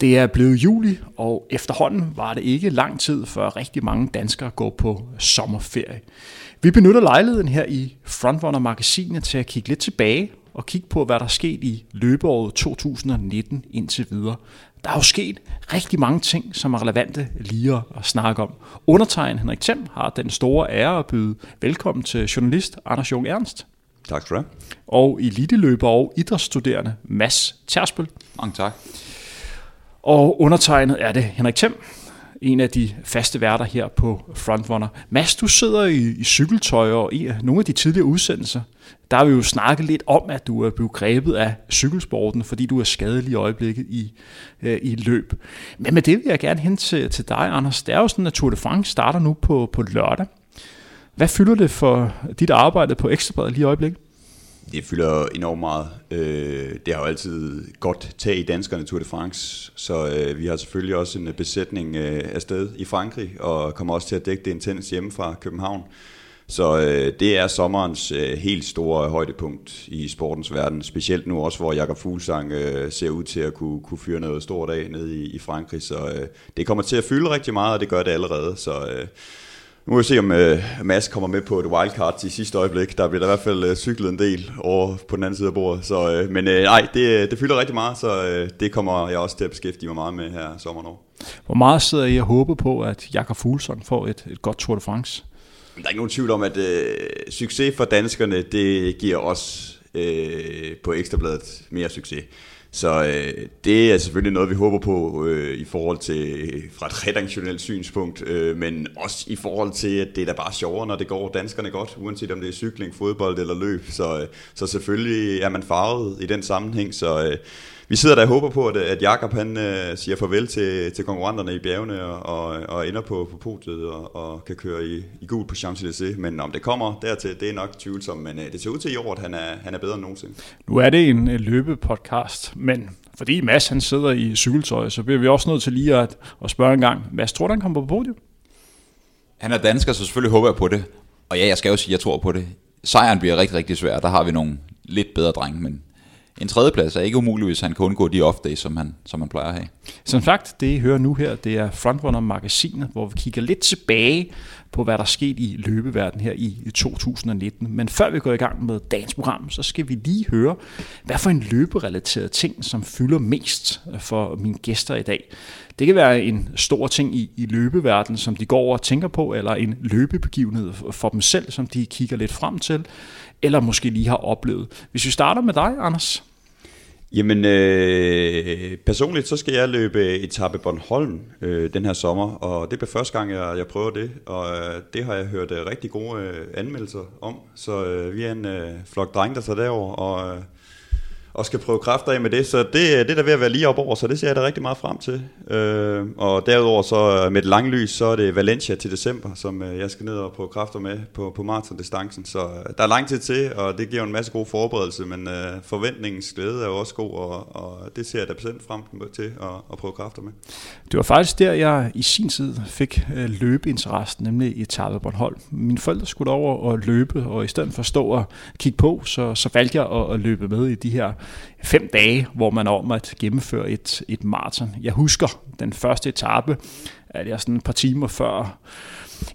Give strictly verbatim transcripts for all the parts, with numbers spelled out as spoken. Det er blevet juli, og efterhånden var det ikke lang tid, før rigtig mange danskere går på sommerferie. Vi benytter lejligheden her i Frontrunner-magasinet til at kigge lidt tilbage og kigge på, hvad der er sket i løbeåret to tusind nitten indtil videre. Der er jo sket rigtig mange ting, som er relevante lige at snakke om. Undertegnet Henrik Thiem har den store ære at byde velkommen til journalist Anders Jung Ernst. Tak skal du have. Og eliteløber og idrætsstuderende Mads Tersbøl. Mange tak. Og undertegnet er det Henrik Thiem, en af de faste værter her på Frontrunner. Mads, du sidder i, i cykeltøj, og i nogle af de tidligere udsendelser, der har vi jo snakket lidt om, at du er blevet grebet af cykelsporten, fordi du er skadelig i øjeblikket i, øh, i løb. Men med det vil jeg gerne hen til, til dig, Anders. Det er jo sådan, at Tour de France starter nu på, på lørdag. Hvad fylder det for dit arbejde på Ekstra Bladet lige i øjeblikket? Det fylder enormt meget. Det har jo altid godt tag i danskerne Tour de France, så vi har selvfølgelig også en besætning afsted i Frankrig, og kommer også til at dække det intenst hjemme fra København. Så det er sommerens helt store højdepunkt i sportens verden, specielt nu også, hvor Jakob Fuglsang ser ud til at kunne, kunne fyre noget stort af nede i, i Frankrig. Så det kommer til at fylde rigtig meget, og det gør det allerede, så... Nu må vi se, om øh, Mads kommer med på et wildcard i sidste øjeblik. Der bliver der i hvert fald øh, cyklet en del over på den anden side af bordet. Så, øh, men øh, nej, det, det fylder rigtig meget, så øh, det kommer jeg også til at beskæftige mig meget med her sommeren over. Hvor meget sidder I og håber på, at Jakob Fuglsang får et, et godt Tour de France? Der er ikke nogen tvivl om, at øh, succes for danskerne, det giver os øh, på Ekstra Bladet mere succes. Så øh, det er selvfølgelig noget, vi håber på øh, i forhold til fra et redaktionelt synspunkt, øh, men også i forhold til, at det er da bare sjovere, når det går danskerne godt, uanset om det er cykling, fodbold eller løb. Så, øh, så selvfølgelig er man farvet i den sammenhæng, så øh, vi sidder der og håber på, at, at Jakob han øh, siger farvel til, til konkurrenterne i bjergene og, og, og ender på, på podiet og, og kan køre i, i gul på Champs-Élysées. Men om det kommer dertil, det er nok tvivlsomt, men øh, det ser ud til i år, at han er, han er bedre end nogensinde. Nu er det en løbepodcast, men fordi Mads han sidder i cykeltøj, så bliver vi også nødt til lige at, at spørge en gang. Mads, tror du, han kommer på podiet? Han er dansker, så selvfølgelig håber jeg på det. Og ja, jeg skal jo sige, at jeg tror på det. Sejren bliver rigtig, rigtig svær. Der har vi nogle lidt bedre drenge, men... En tredjeplads er ikke umulig, hvis han kan undgå de off days, som han, som han plejer at have. Som sagt, det I hører nu her, det er Frontrunner-magasinet, hvor vi kigger lidt tilbage på, hvad der skete i løbeverdenen her i to tusind nitten. Men før vi går i gang med dagens program, så skal vi lige høre, hvad for en løberelateret ting, som fylder mest for mine gæster i dag. Det kan være en stor ting i, i løbeverdenen, som de går over og tænker på, eller en løbebegivenhed for dem selv, som de kigger lidt frem til, eller måske lige har oplevet. Hvis vi starter med dig, Anders. Jamen, øh, personligt så skal jeg løbe etape Bornholm øh, den her sommer, og det bliver første gang, jeg, jeg prøver det, og øh, det har jeg hørt øh, rigtig gode øh, anmeldelser om, så øh, vi er en øh, flok drenge, der tager derover og, øh, og skal prøve kræfter af med det, så det, det er der ved at være lige op over, så det ser jeg da rigtig meget frem til. Øh, og derudover så med et langlys, så er det Valencia til december, som øh, jeg skal ned og prøve kræfter med på, på maratondistancen, så øh, der er lang tid til, og det giver en masse god forberedelse, men øh, forventningens glæde er jo også god, og, og det ser jeg da bestemt frem til at, at prøve kræfter med. Det var faktisk der, jeg i sin tid fik øh, løbeinteressen, nemlig i etape Bornholm. Mine forældre skulle over og løbe, og i stedet for at stå og kigge på, så, så valgte jeg at, at løbe med i de her fem dage, hvor man er om at gennemføre et, et maraton. Jeg husker den første etape, at jeg sådan et par timer før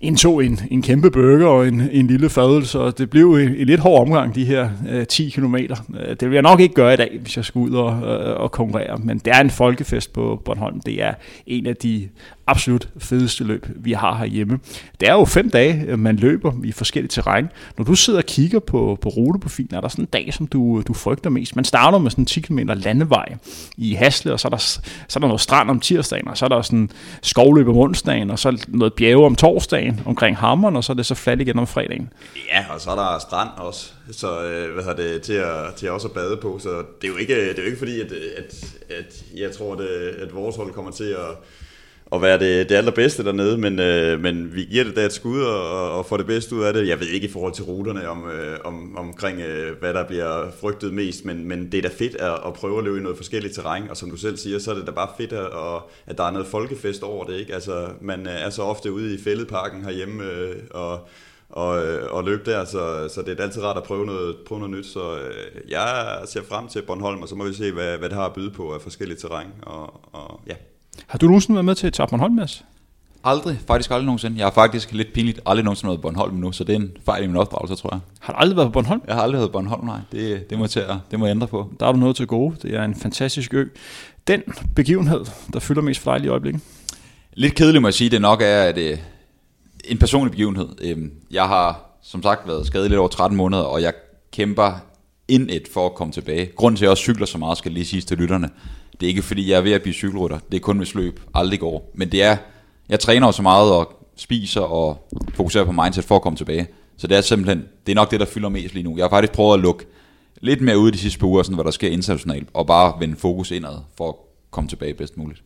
indtog en, en kæmpe burger og en, en lille fadøl, så det blev en, en lidt hård omgang, de her øh, ti kilometer. Det vil jeg nok ikke gøre i dag, hvis jeg skal ud og, øh, og konkurrere, men det er en folkefest på Bornholm. Det er en af de absolut fedeste løb, vi har herhjemme. Det er jo fem dage, man løber i forskellige terræn. Når du sidder og kigger på, på ruteprofilen, er der sådan en dag, som du, du frygter mest? Man starter med sådan ti kilometer landevej i Hasle, og så er, der, så er der noget strand om tirsdagen, og så er der sådan skovløb om onsdagen, og så noget bjerge om torsdagen omkring Hammeren, og så er det så fladt igen om fredagen. Ja, og så er der strand også, så hvad har det til at, til også at bade på, så det er jo ikke, det er jo ikke fordi, at, at, at jeg tror, at, at vores hold kommer til at og være det, det allerbedste dernede, men, øh, men vi giver det da et skud og, og får det bedste ud af det. Jeg ved ikke i forhold til ruterne om, øh, om, omkring, øh, hvad der bliver frygtet mest, men, men det er da fedt at, at prøve at løbe i noget forskelligt terræn, og som du selv siger, så er det da bare fedt, at, at der er noget folkefest over det, ikke? Altså, man er så ofte ude i Fælledparken herhjemme, øh, og og, og løbe der, så, så det er altid rart at prøve noget, prøve noget nyt. Så jeg ser frem til Bornholm, og så må vi se, hvad, hvad det har at byde på af forskellige terræn. Og, og, ja. Har du nogensinde været med til at tage Bornholm, Mads? Aldrig, faktisk aldrig nogensinde. Jeg har faktisk lidt pinligt aldrig nogensinde været på Bornholm nu, så det er en fejl i min opdragelse, tror jeg. Har du aldrig været på Bornholm? Jeg har aldrig været på Bornholm, nej. Det, det, må jeg tage, det må jeg ændre på. Der er du noget til gode. Det er en fantastisk ø. Den begivenhed, der fylder mest for dig i øjeblikket? Lidt kedeligt må jeg sige, det nok er at, øh, en personlig begivenhed. Jeg har som sagt været skadet lidt over tretten måneder, og jeg kæmper indet for at komme tilbage. Grunden til, at jeg også cykler så meget, skal lige siges til lytterne. Det er ikke, fordi jeg er ved at blive cykelrytter. Det er kun hvis løb aldrig går. Men det er... Jeg træner jo så meget og spiser og fokuserer på mindset for at komme tilbage. Så det er simpelthen, det er nok det, der fylder mest lige nu. Jeg har faktisk prøvet at lukke lidt mere ud de sidste par uger, sådan, hvad der sker internationalt, og bare vende fokus indad for at komme tilbage bedst muligt.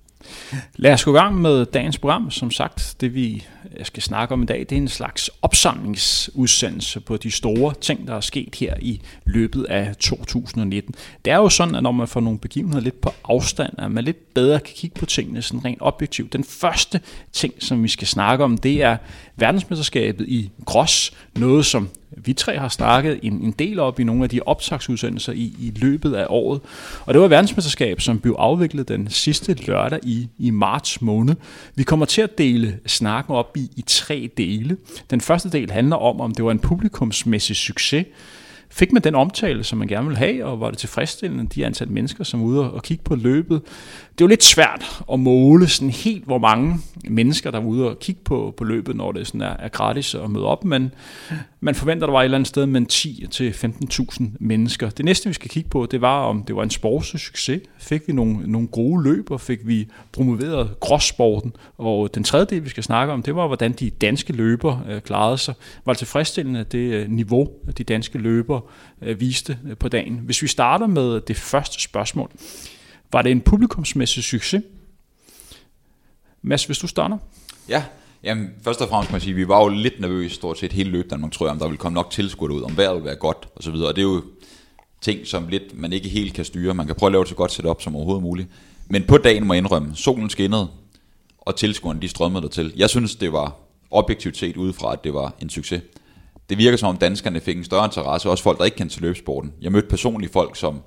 Lad os gå i gang med dagens program. Som sagt, det vi skal snakke om i dag, det er en slags opsamlingsudsendelse på de store ting, der er sket her i løbet af to tusind nitten. Det er jo sådan, at når man får nogle begivenheder lidt på afstand, at man lidt bedre kan kigge på tingene sådan rent objektivt. Den første ting, som vi skal snakke om, det er verdensmesterskabet i cross. Noget, som vi tre har snakket en, en del op i nogle af de optagsudsendelser i, i løbet af året. Og det var verdensmesterskab, som blev afviklet den sidste lørdag i, i marts måned. Vi kommer til at dele snakken op i, i tre dele. Den første del handler om, om det var en publikumsmæssig succes. Fik man den omtale, som man gerne ville have, og var det tilfredsstillende, de antal mennesker, som var ude og kigge på løbet? Det var lidt svært at måle sådan helt, hvor mange mennesker, der var ude og kigge på, på løbet, når det sådan er, er gratis at møde op. Men man forventer, der var et eller andet sted mellem ti til femten tusind mennesker. Det næste, vi skal kigge på, det var, om det var en sportssucces. Fik vi nogle, nogle gode løber? Fik vi promoveret cross-sporten? Og den tredje del, vi skal snakke om, det var, hvordan de danske løber klarede sig. Var det tilfredsstillende, det niveau, de danske løber viste på dagen? Hvis vi starter med det første spørgsmål. Var det en publikumsmæssig succes? Mads, hvis du starter? Ja, jamen, først og fremmest kan man sige, at vi var jo lidt nervøse stort set hele løbet, man tror, om der ville komme nok tilskuere ud, om vejret ville være godt osv. Og det er jo ting, som lidt man ikke helt kan styre. Man kan prøve at lave et så godt setup som overhovedet muligt. Men på dagen må jeg indrømme, solen skinnede, og tilskuerne de strømmede dertil. Jeg synes, det var objektivt set udefra, at det var en succes. Det virker som om danskerne fik en større interesse, også folk, der ikke kendte til løbsporten. Jeg mødte personligt folk, som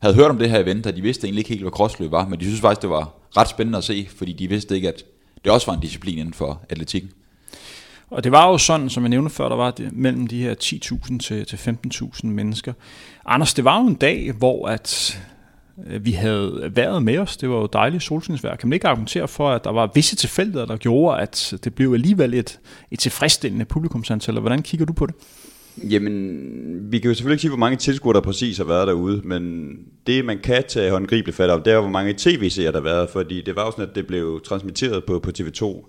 havde hørt om det her event, og de vidste egentlig ikke helt, hvad crossløb var, men de synes faktisk, det var ret spændende at se, fordi de vidste ikke, at det også var en disciplin inden for atletikken. Og det var jo sådan, som jeg nævnte før, der var det mellem de her ti tusind til femten tusind mennesker. Anders, det var jo en dag, hvor at vi havde været med os. Det var jo dejligt solskinsvejr. Kan man ikke argumentere for, at der var visse tilfældigheder, der gjorde, at det blev alligevel et, et tilfredsstillende publikumsantal? Og hvordan kigger du på det? Jamen, vi kan jo selvfølgelig ikke sige, hvor mange tilskuere der præcis har været derude, men det, man kan tage håndgribeligt fat om, det er, hvor mange tv-serier der har været, fordi det var jo sådan, at det blev transmitteret på, på T V to.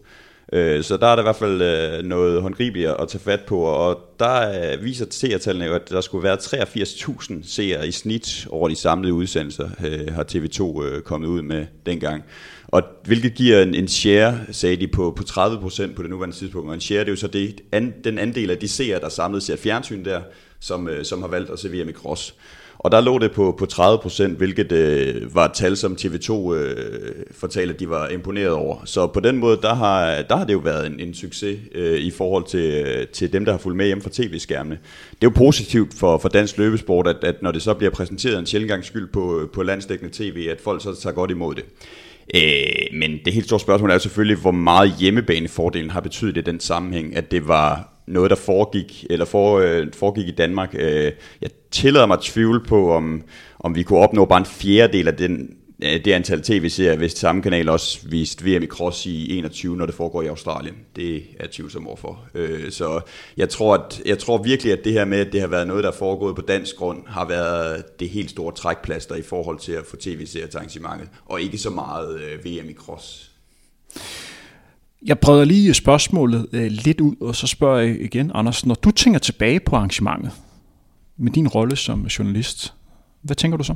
Øh, så der er der i hvert fald øh, noget håndgribeligt at tage fat på, og der øh, viser seertallene jo, at der skulle være treogfirs tusind seere i snit over de samlede udsendelser, øh, har T V to øh, kommet ud med dengang. Og hvilket giver en, en share, sagde de, på, på tredive procent på det nuværende tidspunkt. Og en share, det er jo så det, an, den andel af de seere, der samlet ser fjernsyn der, som, som har valgt at se V M i cross. Og der lå det på, på tredive procent, hvilket øh, var et tal, som T V to øh, fortalte, at de var imponeret over. Så på den måde, der har, der har det jo været en, en succes øh, i forhold til, til dem, der har fulgt med hjemme fra tv-skærmene. Det er jo positivt for, for dansk løbesport, at, at når det så bliver præsenteret en sjældengangs skyld på, på landsdækkende tv, at folk så tager godt imod det. Øh, men det helt store spørgsmål er selvfølgelig, hvor meget hjemmebanefordelen har betydet i den sammenhæng, at det var noget, der foregik, eller for, øh, foregik i Danmark. Øh, jeg tillader mig at tvivle på, om, om vi kunne opnå bare en fjerdedel af den, øh, det antal tv-serier, hvis det samme kanal også viste V M i cross i enogtyve, når det foregår i Australien. Det er jeg tvivlsom overfor. Øh, så jeg tror, at, jeg tror virkelig, at det her med, at det har været noget, der er foregået på dansk grund, har været det helt store trækplaster i forhold til at få tv-serier til arrangementet, og ikke så meget øh, V M i cross. Jeg breder lige spørgsmålet øh, lidt ud, og så spørger jeg igen, Anders, når du tænker tilbage på arrangementet med din rolle som journalist, hvad tænker du så?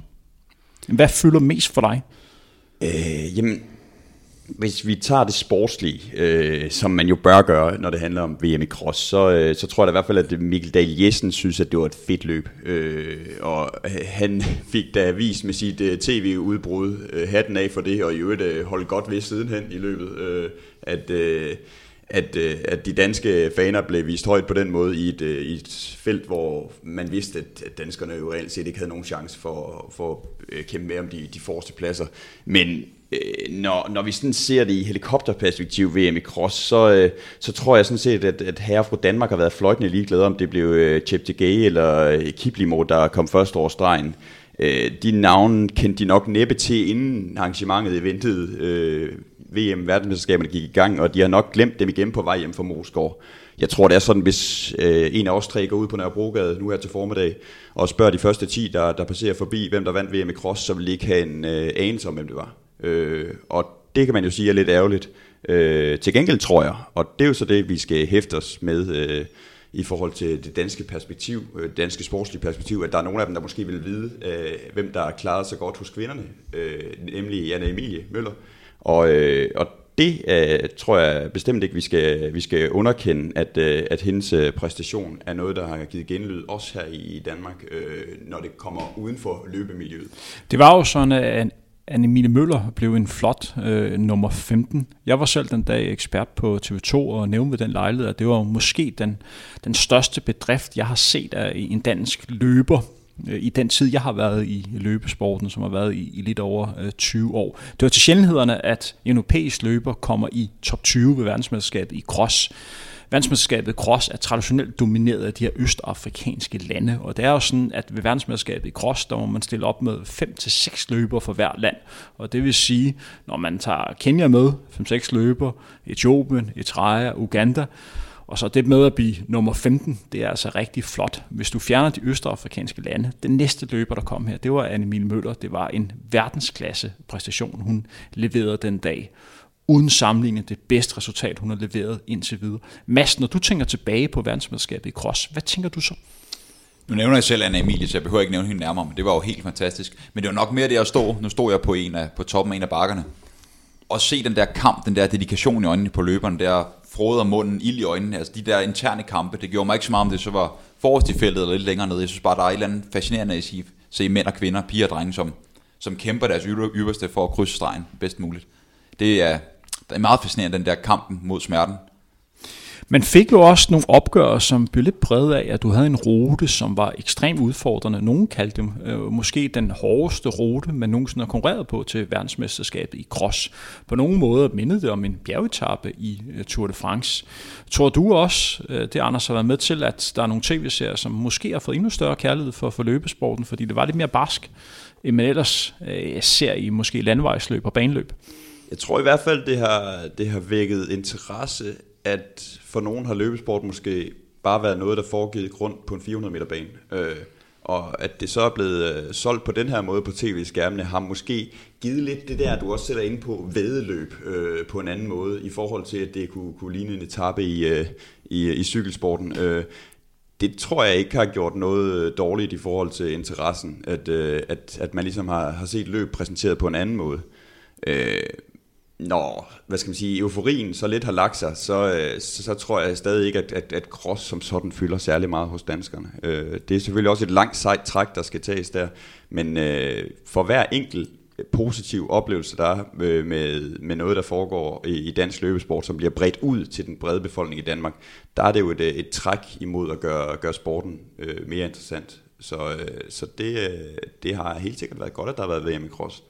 Hvad fylder mest for dig? Øh, jamen, hvis vi tager det sportslige, øh, som man jo bør gøre, når det handler om V M i cross, så, øh, så tror jeg da i hvert fald, at Mikkel Dahl-Jensen synes, at det var et fedt løb. Øh, og han fik da vist med sit øh, tv-udbrud øh, hatten af for det, og i øvrigt øh, holdt godt ved sidenhen i løbet, øh, at, øh, at, at de danske faner blev vist højt på den måde i et, i et felt, hvor man vidste, at danskerne jo reelt set ikke havde nogen chance for, for at kæmpe med om de, de forreste pladser. Men når, når vi sådan ser det i helikopterperspektiv V M i cross, så, så tror jeg sådan set, at, at herre fra Danmark har været fløjtende ligeglade, om det blev Cheptegei eller Kiplimo, der kom først over stregen. De navne kendte de nok næppe til, inden arrangementet ventede øh, V M-verdensmesterskaberne gik i gang, og de har nok glemt dem igen på vej hjem fra Mosgaard. Jeg tror, det er sådan, hvis øh, en af os tre går ud på Nørrebrogade nu her til formiddag og spørger de første ti, der, der passerer forbi, hvem der vandt V M i cross, så vil de ikke have en øh, anelse om, hvem det var. Øh, og det kan man jo sige er lidt ærgerligt. Øh, til gengæld tror jeg, og det er jo så det, vi skal hæfte os med øh, i forhold til det danske perspektiv, det danske sportslige perspektiv, at der er nogle af dem, der måske vil vide, øh, hvem der klarede sig godt hos kvinderne, øh, nemlig Anna Emilie Møller. Og, øh, og det øh, tror jeg bestemt ikke, vi skal, vi skal underkende, at, øh, at hendes præstation er noget, der har givet genlyd, også her i Danmark, øh, når det kommer uden for løbemiljøet. Det var jo sådan, at Anna Emilie Møller blev en flot øh, nummer femten. Jeg var selv den dag ekspert på T V to og nævnte ved den lejlighed, at det var måske den, den største bedrift, jeg har set af en dansk løber øh, i den tid, jeg har været i løbesporten, som har været i, i lidt over øh, tyve år. Det var til sjældenhederne, at europæisk løber kommer i top tyve ved verdensmesterskabet i cross. Verdensmesterskabet cross er traditionelt domineret af de her østafrikanske lande, og det er jo sådan, at ved verdensmesterskabet i cross, der må man stille op med fem til seks løbere fra hvert land, og det vil sige, når man tager Kenya med, fem seks løbere, Etiopien, Eritrea, Uganda, og så det med at blive nummer femten, det er altså rigtig flot. Hvis du fjerner de østafrikanske lande, den næste løber, der kom her, det var Anna Emilie Møller, det var en verdensklasse præstation, hun leverede den dag. Uden sammenligning det bedste resultat, hun har leveret indtil videre. Mads, når du tænker tilbage på verdensmesterskabet i cross, hvad tænker du så? Nu nævner jeg selv Anna Emilie, så jeg behøver ikke nævne hende nærmere, men det var jo helt fantastisk. Men det var nok mere det at stå, nu stod jeg på, en af, på toppen af en af bakkerne, og se den der kamp, den der dedikation i øjnene på løberen, der frode og munden, ild i øjnene, altså de der interne kampe, det gjorde mig ikke så meget, om det så var forrest i feltet eller lidt længere nede. Jeg synes bare, der er et eller andet fascinerende at se mænd og kvinder, piger og drenge, som, som kæmper deres yderste for at krydse stregen bedst muligt. Det er, det er meget fascinerende, den der kampen mod smerten. Man fik jo også nogle opgør, som blev lidt præget af, at du havde en rute, som var ekstremt udfordrende. Nogen kaldte dem øh, måske den hårdeste rute, man nogensinde har konkurreret på til verdensmesterskabet i cross. På nogle måder mindede det om en bjergetappe i øh, Tour de France. Tror du også, øh, det Anders har været med til, at der er nogle tv-serier, som måske har fået endnu større kærlighed for, for løbesporten, fordi det var lidt mere barsk, end man ellers øh, ser i måske landevejsløb og baneløb? Jeg tror i hvert fald, det har, det har vækket interesse, at for nogen har løbesport måske bare været noget, der foregivet grund på en fire hundrede meter bane. Øh, og at det så er blevet øh, solgt på den her måde på tv-skærmene, har måske givet lidt det der, du også sætter inde på, væddeløb øh, på en anden måde, i forhold til, at det kunne, kunne ligne en etape i, øh, i, i cykelsporten. Øh, det tror jeg ikke har gjort noget dårligt i forhold til interessen, at, øh, at, at man ligesom har, har set løb præsenteret på en anden måde. Øh, Nå, hvad skal man sige, euforien så lidt har lagt sig, så, så, så tror jeg stadig ikke, at, at, at cross som sådan fylder særlig meget hos danskerne. Øh, det er selvfølgelig også et langt sejt træk, der skal tages der, men øh, for hver enkelt positiv oplevelse, der er øh, med, med noget, der foregår i, i dansk løbesport, som bliver bredt ud til den brede befolkning i Danmark, der er det jo et, et træk imod at gøre, gøre sporten øh, mere interessant. Så, øh, så det, øh, det har helt sikkert været godt, at der har været V M i cross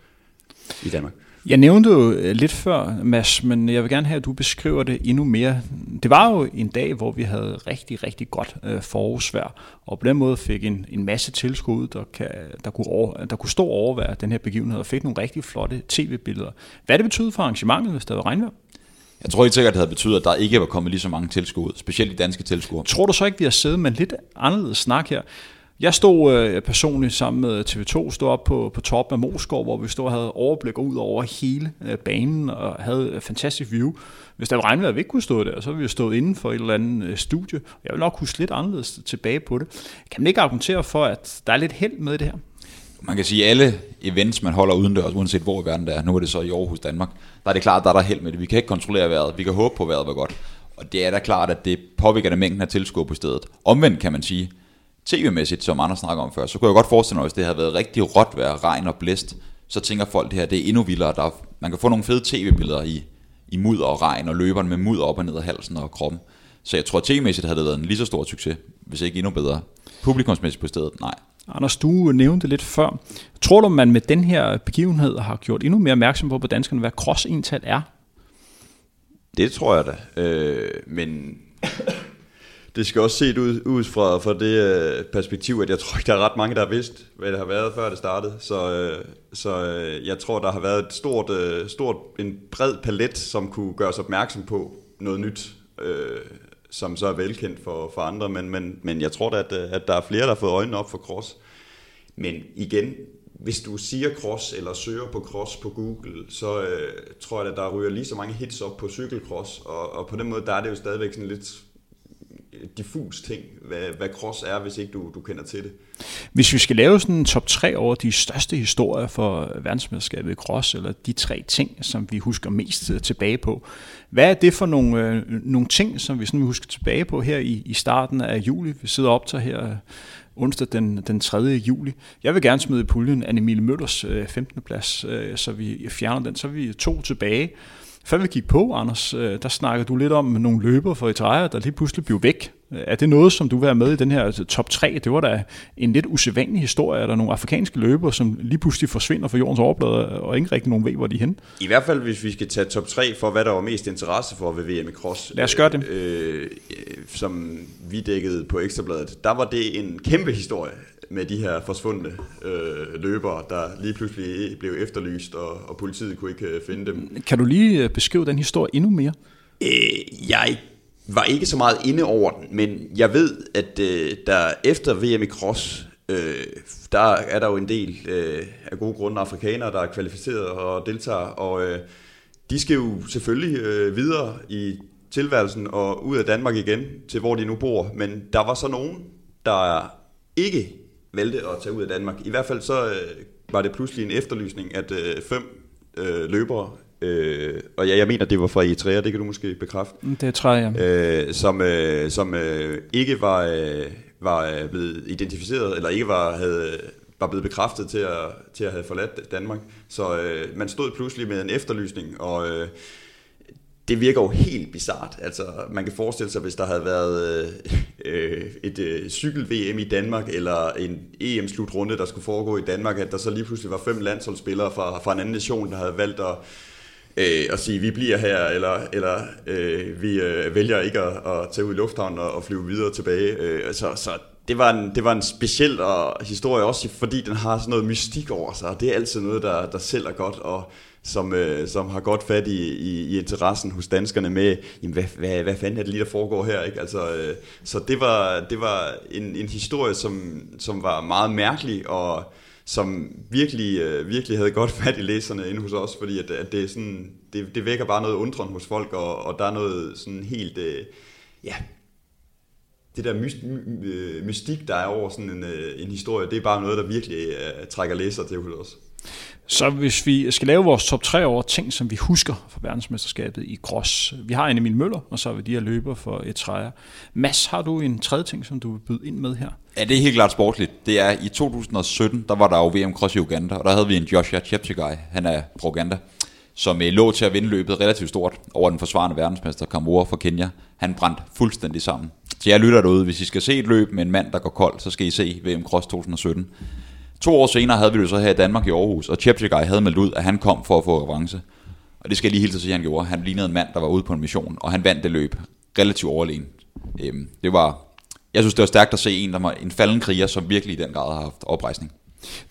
i Danmark. Jeg nævnte jo lidt før, Mads, men jeg vil gerne have, at du beskriver det endnu mere. Det var jo en dag, hvor vi havde rigtig, rigtig godt forårsvejr, og på den måde fik en, en masse tilskud, der, kan, der, kunne over, der kunne stå overvære den her begivenhed, og fik nogle rigtig flotte tv-billeder. Hvad det betød for arrangementet, hvis der var regnvejr? Jeg tror ikke sikkert, det havde betydet, at der ikke var kommet lige så mange tilskud, specielt de danske tilskuere. Tror du så ikke, vi har siddet med en lidt anderledes snak her? Jeg stod øh, personligt sammen med T V to, stod op på, på toppen af Mosgaard, hvor vi stod og havde overblik ud over hele øh, banen og havde øh, fantastisk view. Hvis der var regnvejr, at vi ikke kunne stå der, så ville vi stået inden for et eller andet øh, studie. Jeg vil nok huske lidt anderledes tilbage på det. Kan man ikke argumentere for, at der er lidt held med det her? Man kan sige, at alle events, man holder udendørs, uanset hvor i verden der er, nu er det så i Aarhus, Danmark, der er det klart, at der er der held med det. Vi kan ikke kontrollere vejret, vi kan håbe på, vejret var godt. Og det er da klart, at det påvirker den mængden af tilskuere på stedet. Omvendt kan man sige, T V-mæssigt, som Anders snakker om før, så kunne jeg godt forestille mig, hvis det havde været rigtig råt vejr, regn og blæst, så tænker folk, det her det er endnu vildere. Der er, man kan få nogle fede tv-billeder i, i mudder og regn, og løberne med mudder op og ned af halsen og kroppen. Så jeg tror, at teammæssigt havde det været en lige så stor succes, hvis ikke endnu bedre. Publikumsmæssigt på stedet, nej. Anders, du nævnte lidt før. Tror du, man med den her begivenhed har gjort endnu mere opmærksom på, på danskerne, hvad cross-ental er? Det tror jeg da. Øh, men det skal også set ud, ud fra, fra det perspektiv, at jeg tror ikke, der er ret mange, der har vidst, hvad det har været, før det startede. Så, så jeg tror, der har været et stort, stort, en bred palet, som kunne gøre os opmærksom på noget nyt, øh, som så er velkendt for, for andre, men, men, men jeg tror da, at, at der er flere, der har fået øjnene op for cross. Men igen, hvis du siger cross eller søger på cross på Google, så øh, tror jeg, at der ryger lige så mange hits op på cykelcross, og, og på den måde, der er det jo stadigvæk sådan lidt diffus ting, hvad, hvad cross er, hvis ikke du, du kender til det. Hvis vi skal lave sådan en top tre over de største historier for verdensmesterskabet i cross, eller de tre ting, som vi husker mest tilbage på, hvad er det for nogle, øh, nogle ting, som vi sådan vil huske tilbage på her i, i starten af juli? Vi sidder og optager her onsdag den, den tredje juli. Jeg vil gerne smide i puljen Anna Emilie Møllers øh, femtende plads, øh, så vi fjerner den, så er vi to tilbage. Før vi gik på, Anders, der snakker du lidt om nogle løbere for Eritrea, der lige pludselig blev væk. Er det noget, som du vil have med i den her top tre? Det var da en lidt usædvanlig historie. Er der nogle afrikanske løbere, som lige pludselig forsvinder fra jordens overflade, og ikke rigtig nogen ved, hvor de er henne? I hvert fald, hvis vi skal tage top tre for, hvad der var mest interesse for ved V M i cross. Lad os gøre det. Øh, som vi dækkede på Ekstra Bladet. Der var det en kæmpe historie med de her forsvundne øh, løbere, der lige pludselig blev efterlyst, og, og politiet kunne ikke finde dem. Kan du lige beskrive den historie endnu mere? Øh, jeg var ikke så meget inde over den, men jeg ved, at øh, der efter V M i cross, øh, der er der jo en del øh, af gode grunde afrikanere, der er kvalificeret og deltager, og øh, de skal jo selvfølgelig øh, videre i tilværelsen og ud af Danmark igen, til hvor de nu bor. Men der var så nogen, der ikke valgte at tage ud af Danmark. I hvert fald så øh, var det pludselig en efterlysning, at øh, fem øh, løbere, øh, og ja, jeg mener, det var fra Eritrea, det kan du måske bekræfte. Det er træer, ja. Øh, som øh, som øh, ikke var, øh, var blevet identificeret, eller ikke var, havde, var blevet bekræftet til at, til at have forladt Danmark. Så øh, man stod pludselig med en efterlysning, og øh, det virker jo helt bizart. Altså, man kan forestille sig, hvis der havde været øh, et øh, cykel-V M i Danmark, eller en E M-slutrunde, der skulle foregå i Danmark, at der så lige pludselig var fem landsholdsspillere fra, fra en anden nation, der havde valgt at, øh, at sige, vi bliver her, eller, eller øh, vi øh, vælger ikke at, at tage ud i lufthavnen og, og flyve videre tilbage. Øh, så så det, var en, det var en speciel og, historie, også fordi den har sådan noget mystik over sig, og det er altid noget, der, der sælger godt, og Som, øh, som har godt fat i, i, i interessen hos danskerne med, jamen, hvad, hvad, hvad fanden er det lige, der foregår her? Ikke? Altså, øh, så det var, det var en, en historie, som, som var meget mærkelig, og som virkelig, øh, virkelig havde godt fat i læserne inde hos os, fordi at, at det, sådan, det, det vækker bare noget undren hos folk, og, og der er noget sådan helt... Øh, ja, det der myst, my, mystik, der er over sådan en, en historie, det er bare noget, der virkelig øh, trækker læser til hos os. Så hvis vi skal lave vores top tre over ting, som vi husker fra verdensmesterskabet i cross. Vi har Anna Emilie Møller, og så er vi de her løbere for Eritrea. Mads, har du en tredje ting, som du vil byde ind med her? Ja, det er helt klart sportligt. Det er i to tusind sytten, der var der jo V M Cross i Uganda, og der havde vi en Joshua Cheptegei, han er fra Uganda, som lå til at vinde løbet relativt stort over den forsvarende verdensmester Kamora fra Kenya. Han brændte fuldstændig sammen. Så jeg lytter derude, hvis I skal se et løb med en mand, der går kold, så skal I se V M Cross to tusind sytten. To år senere havde vi det så her i Danmark i Aarhus, og Cheptegei havde meldt ud, at han kom for at få revanche. Og det skal jeg lige hilse at sige, at han gjorde. Han lignede en mand, der var ude på en mission, og han vandt det løb relativt overlegen. Øhm, det var, jeg synes, det var stærkt at se en, der var en falden kriger, som virkelig i den grad har haft oprejsning.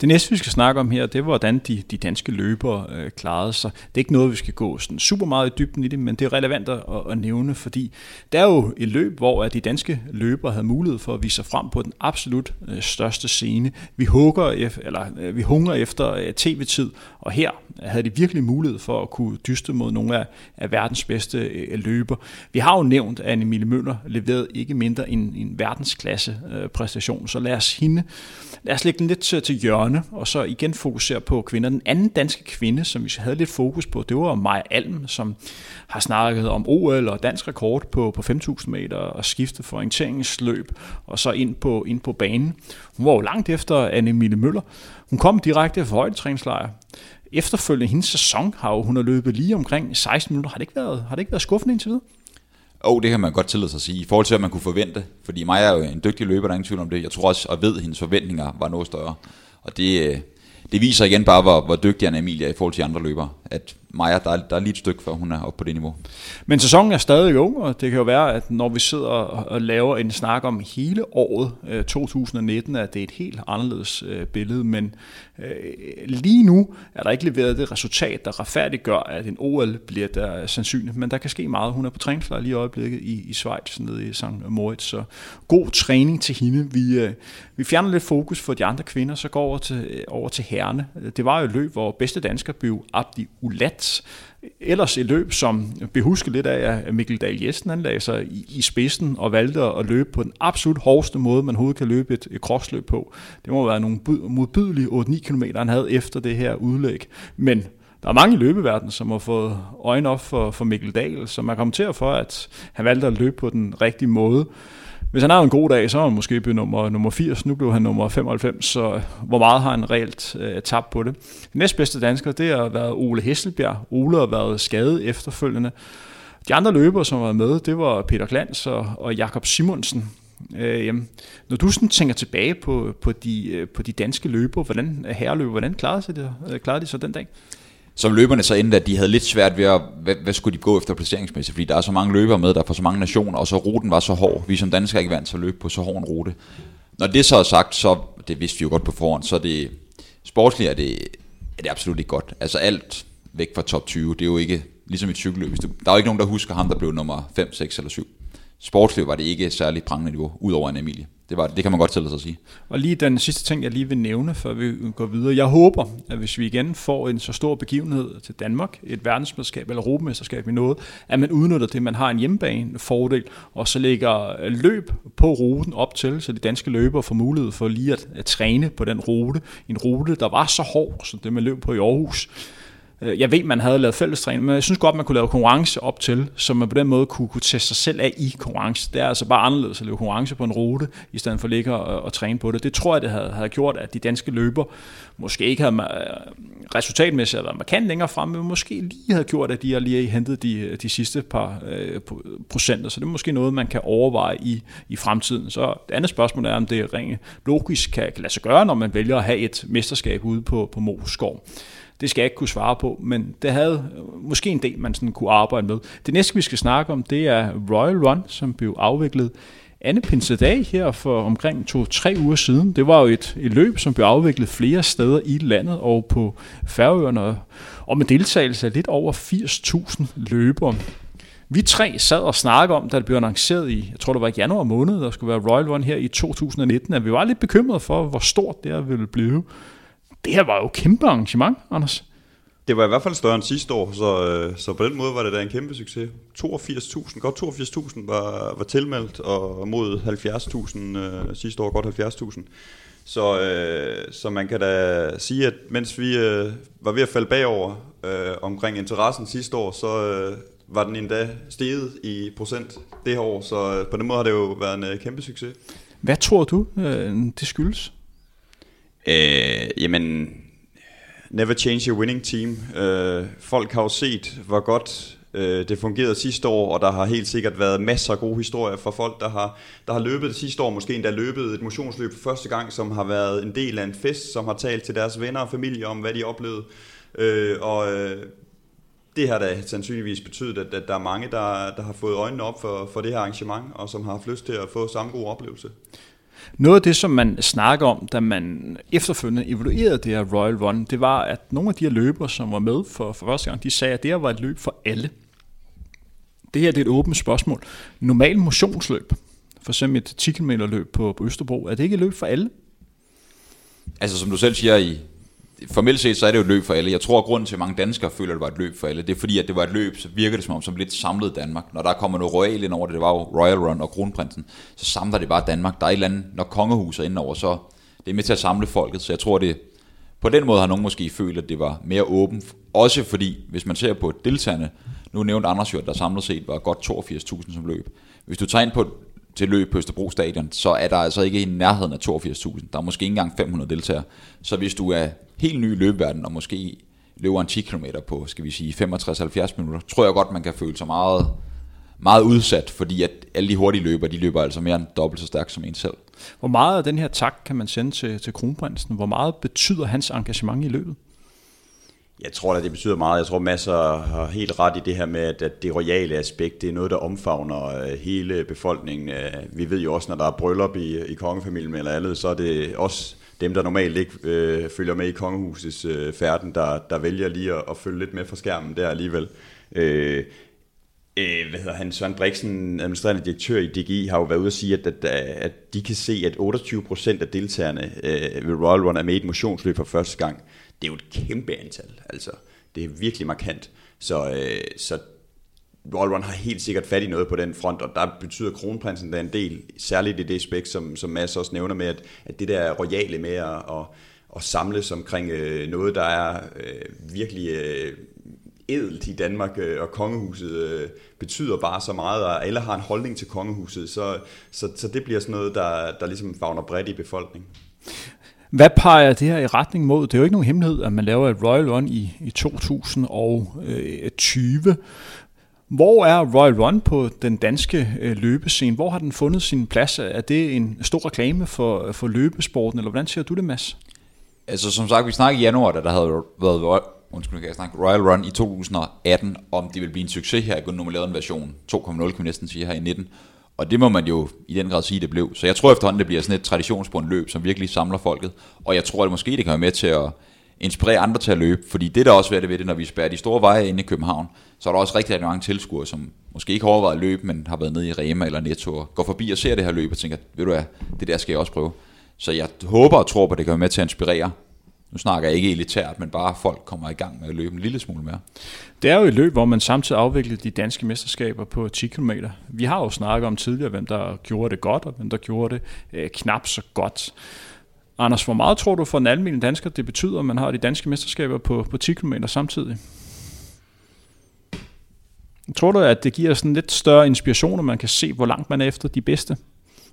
Det næste, vi skal snakke om her, det er, hvordan de, de danske løbere øh, klarede sig. Det er ikke noget, vi skal gå sådan super meget i dybden i det, men det er relevant at, at nævne, fordi der er jo et løb, hvor de danske løbere havde mulighed for at vise sig frem på den absolut øh, største scene. Vi hugger, eller, øh, vi hungrer efter øh, tv-tid, og her havde de virkelig mulighed for at kunne dyste mod nogle af, af verdens bedste øh, løber. Vi har jo nævnt, at Anna Emilie Møller leverede ikke mindre en, en verdensklasse øh, præstation, så lad os hende, lad os lægge den lidt til, til hjørne, og så igen fokusere på kvinder. Den anden danske kvinde, som vi havde lidt fokus på, det var Maja Alm, som har snakket om O L og dansk rekord på, på fem tusind meter og skiftet for orienteringsløb, og så ind på, ind på banen. Hun var jo langt efter Anna Emilie Møller. Hun kom direkte fra højdetræningslejr. efterfølgende hendes sæson har jo, hun har løbet lige omkring seksten minutter. Har det ikke været, har det ikke været skuffende indtil videre? Åh, oh, det kan man godt tillade sig at sige, i forhold til, hvad man kunne forvente. Fordi Maja er jo en dygtig løber, der er ingen tvivl om det. Jeg tror også, og ved, at hendes forventninger var noget større. Og det, det viser igen bare, hvor, hvor dygtig Anna Emilie er i forhold til andre løbere. At Maja, der er, der er lige et stykke, før hun er oppe på det niveau. Men sæsonen er stadig ung, og det kan jo være, at når vi sidder og laver en snak om hele året to tusind nitten, at det er et helt anderledes billede. Men lige nu er der ikke leveret det resultat, der retfærdiggør, at en O L bliver der sandsynligt. Men der kan ske meget. Hun er på træningslejr lige i øjeblikket i, i Schweiz, nede i Sankt Moritz. Så god træning til hende. Vi, vi fjerner lidt fokus for de andre kvinder, så går over til, over til herrene. Det var jo et løb, hvor bedste dansker blev Abdi Ulat. Ellers et løb, som behusker lidt af, at Mikkel Dahl-Jensen anlagde sig i, i spidsen og valgte at løbe på den absolut hårdeste måde, man overhovedet kan løbe et, et crossløb på. Det må være nogle modbydelige otte ni kilometer, han havde efter det her udlæg. Men der er mange i løbeverdenen, som har fået øjne op for, for Mikkel Dahl, som er kommenteret for, at han valgte at løbe på den rigtige måde. Hvis han har en god dag, så er han måske blevet nummer, nummer firs, nu blev han nummer femoghalvfems, så hvor meget har han reelt øh, tabt på det? Den næstbedste dansker, det har været Ole Hesselbjerg. Ole har været skadet efterfølgende. De andre løbere, som var med, det var Peter Glans og, og Jakob Simonsen. Øh, når du sådan tænker tilbage på, på, de, på de danske løbere, hvordan herreløber, hvordan klarede, sig de, klarede de så den dag? Som løberne så endte, at de havde lidt svært ved at, hvad, hvad skulle de gå efter placeringsmæssigt, fordi der er så mange løbere med, der er fra så mange nationer, og så ruten var så hård. Vi som danskere ikke vant til at løbe på så hård en rute. Når det så er sagt, så, det vidste vi jo godt på forhånd, så det, sportsligt er det, er det absolut ikke godt. Altså alt væk fra top tyve, det er jo ikke, ligesom et cykelløb. Der er jo ikke nogen, der husker ham, der blev nummer fem, seks eller syv. Sportsligt var det ikke særligt prangende niveau, udover Anna Emilie. Det, var, det kan man godt tillade sig at sige. Og lige den sidste ting, jeg lige vil nævne, før vi går videre. Jeg håber, at hvis vi igen får en så stor begivenhed til Danmark, et verdensmesterskab eller europamesterskab i noget, at man udnytter det, man har en hjemmebanefordel, og så lægger løb på ruten op til, så de danske løbere får mulighed for lige at, at træne på den rute. En rute, der var så hård, som det man løb på i Aarhus. Jeg ved, man havde lavet fællestræning, men jeg synes godt, man kunne lave konkurrence op til, så man på den måde kunne, kunne teste sig selv af i konkurrence. Det er altså bare anderledes at lave konkurrence på en rute, i stedet for at ligge og, og træne på det. Det tror jeg, det havde, havde gjort, at de danske løber måske ikke havde resultatmæssigt været markant længere frem, men måske lige havde gjort, at de lige hentede de, de sidste par øh, procenter. Så det er måske noget, man kan overveje i, i fremtiden. Så det andet spørgsmål er, om det rent logisk kan, kan lade sig gøre, når man vælger at have et mesterskab ude på, på Mosgaard. Det skal jeg ikke kunne svare på, men det havde måske en del, man sådan kunne arbejde med. Det næste, vi skal snakke om, det er Royal Run, som blev afviklet anden pinsedag her for omkring to-tre uger siden. Det var jo et, et løb, som blev afviklet flere steder i landet og på Færøerne, og med deltagelse af lidt over firs tusind løbere. Vi tre sad og snakkede om, da det blev annonceret i, jeg tror det var i januar måned, der skulle være Royal Run her i to tusind nitten, at vi var lidt bekymrede for, hvor stort det her ville blive. Det her var jo et kæmpe arrangement, Anders. Det var i hvert fald større end sidste år, så, øh, så på den måde var det da en kæmpe succes. toogfirs tusind, godt toogfirs tusind var, var tilmeldt, og mod halvfjerds tusind øh, sidste år, godt halvfjerds tusind. Så, øh, så man kan da sige, at mens vi øh, var ved at falde bagover øh, omkring interessen sidste år, så øh, var den endda steget i procent det her år. Så øh, på den måde har det jo været en øh, kæmpe succes. Hvad tror du, øh, det skyldes? Øh, jamen, never change your winning team. Øh, folk har jo set, hvor godt øh, det fungerede sidste år, og der har helt sikkert været masser af gode historier fra folk, der har, der har løbet det sidste år, måske endda løbet et motionsløb for første gang, som har været en del af en fest, som har talt til deres venner og familie om, hvad de oplevede. Øh, og øh, det har da sandsynligvis betydet, at, at der er mange, der, der har fået øjnene op for, for det her arrangement, og som har haft lyst til at få samme gode oplevelse. Noget af det, som man snakker om, da man efterfølgende evaluerede det her Royal Run, det var, at nogle af de her løbere, som var med for, for første gang, de sagde, at det her var et løb for alle. Det her det er et åbent spørgsmål. Normalt motionsløb, for eksempel et ti kilometer løb på, på Østerbro, er det ikke et løb for alle? Altså som du selv siger, i formelt set så er det jo et løb for alle. Jeg tror, at grunden til, at mange danskere føler, at det var et løb for alle, det er fordi, at det var et løb, så virker det som om som lidt samlet Danmark. Når der kommer noget royal ind over det, det var jo Royal Run og Kronprinsen, så samler det bare Danmark. Der er et eller andet, når kongehuset er indover, så det er med til at samle folket. Så jeg tror, det på den måde har nogen måske følt, at det var mere åbent. Også fordi, hvis man ser på deltagerne, nu nævnte Anders Jørg, der samlet set var godt toogfirs tusind som løb. Hvis du tager ind på til løb på Østerbro Stadion, så er der altså ikke i nærheden af toogfirs tusind. Der er måske ikke engang fem hundrede deltagere. Så hvis du er helt ny i løbeverden, og måske løber en ti kilometer på, skal vi sige, femogtres til halvfjerds minutter, tror jeg godt, man kan føle sig meget, meget udsat, fordi at alle de hurtige løber, de løber altså mere end dobbelt så stærkt som en selv. Hvor meget af den her tak kan man sende til, til Kronprinsen? Hvor meget betyder hans engagement i løbet? Jeg tror da, det betyder meget. Jeg tror, masser har helt ret i det her med, at det royale aspekt, det er noget, der omfavner hele befolkningen. Vi ved jo også, når der er bryllup i, i kongefamilien eller andet, så er det også dem, der normalt ikke øh, følger med i kongehusets øh, færden, der, der vælger lige at, at følge lidt med fra skærmen der alligevel. Øh, øh, hvad hedder han? Søren Brixen, administrerende direktør i D G I, har jo været ude at sige, at, at, at de kan se, at otteogtyve procent af deltagerne øh, ved Royal Run er med i et motionsløb for første gang. Det er jo et kæmpe antal, altså. Det er virkelig markant. Så, øh, så Royal Run har helt sikkert fat i noget på den front, og der betyder Kronprinsen der en del, særligt i det aspekt, som, som Mads også nævner med, at, at det der royale med at, at, at samles omkring øh, noget, der er øh, virkelig øh, ædelt i Danmark, øh, og kongehuset øh, betyder bare så meget, og alle har en holdning til kongehuset, så, så, så det bliver sådan noget, der, der ligesom favner bredt i befolkningen. Hvad peger det her i retning mod? Det er jo ikke nogen hemmelighed, at man laver et Royal Run i, i to tusind og tyve. Hvor er Royal Run på den danske løbescene? Hvor har den fundet sin plads? Er det en stor reklame for, for løbesporten, eller hvordan ser du det, Mads? Altså som sagt, vi snakkede i januar, da der havde været undskyld, kan jeg snakke, Royal Run i to tusind og atten, om det ville blive en succes her, kun nummereret en version to punkt nul, kan vi næsten sige her i nitten. Og det må man jo i den grad sige, det blev. Så jeg tror efterhånden, det bliver sådan et traditionsbundet løb, som virkelig samler folket. Og jeg tror, at måske det kan være med til at inspirere andre til at løbe. Fordi det der også er det ved det, når vi spærrer de store veje inde i København, så er der også rigtig mange tilskuere, som måske ikke har overvejet at løbe, men har været nede i Rema eller Netto og går forbi og ser det her løb og tænker, ved du hvad, det der skal jeg også prøve. Så jeg håber og tror på, at det kan være med til at inspirere. Nu snakker jeg ikke elitært, men bare folk kommer i gang med at løbe en lille smule mere. Det er jo et løb, hvor man samtidig afvikler de danske mesterskaber på ti kilometer. Vi har jo snakket om tidligere, hvem der gjorde det godt, og hvem der gjorde det øh, knap så godt. Anders, hvor meget tror du for en almindelig dansker, det betyder, at man har de danske mesterskaber på, på ti kilometer samtidig? Tror du, at det giver sådan lidt større inspiration, og man kan se, hvor langt man er efter de bedste?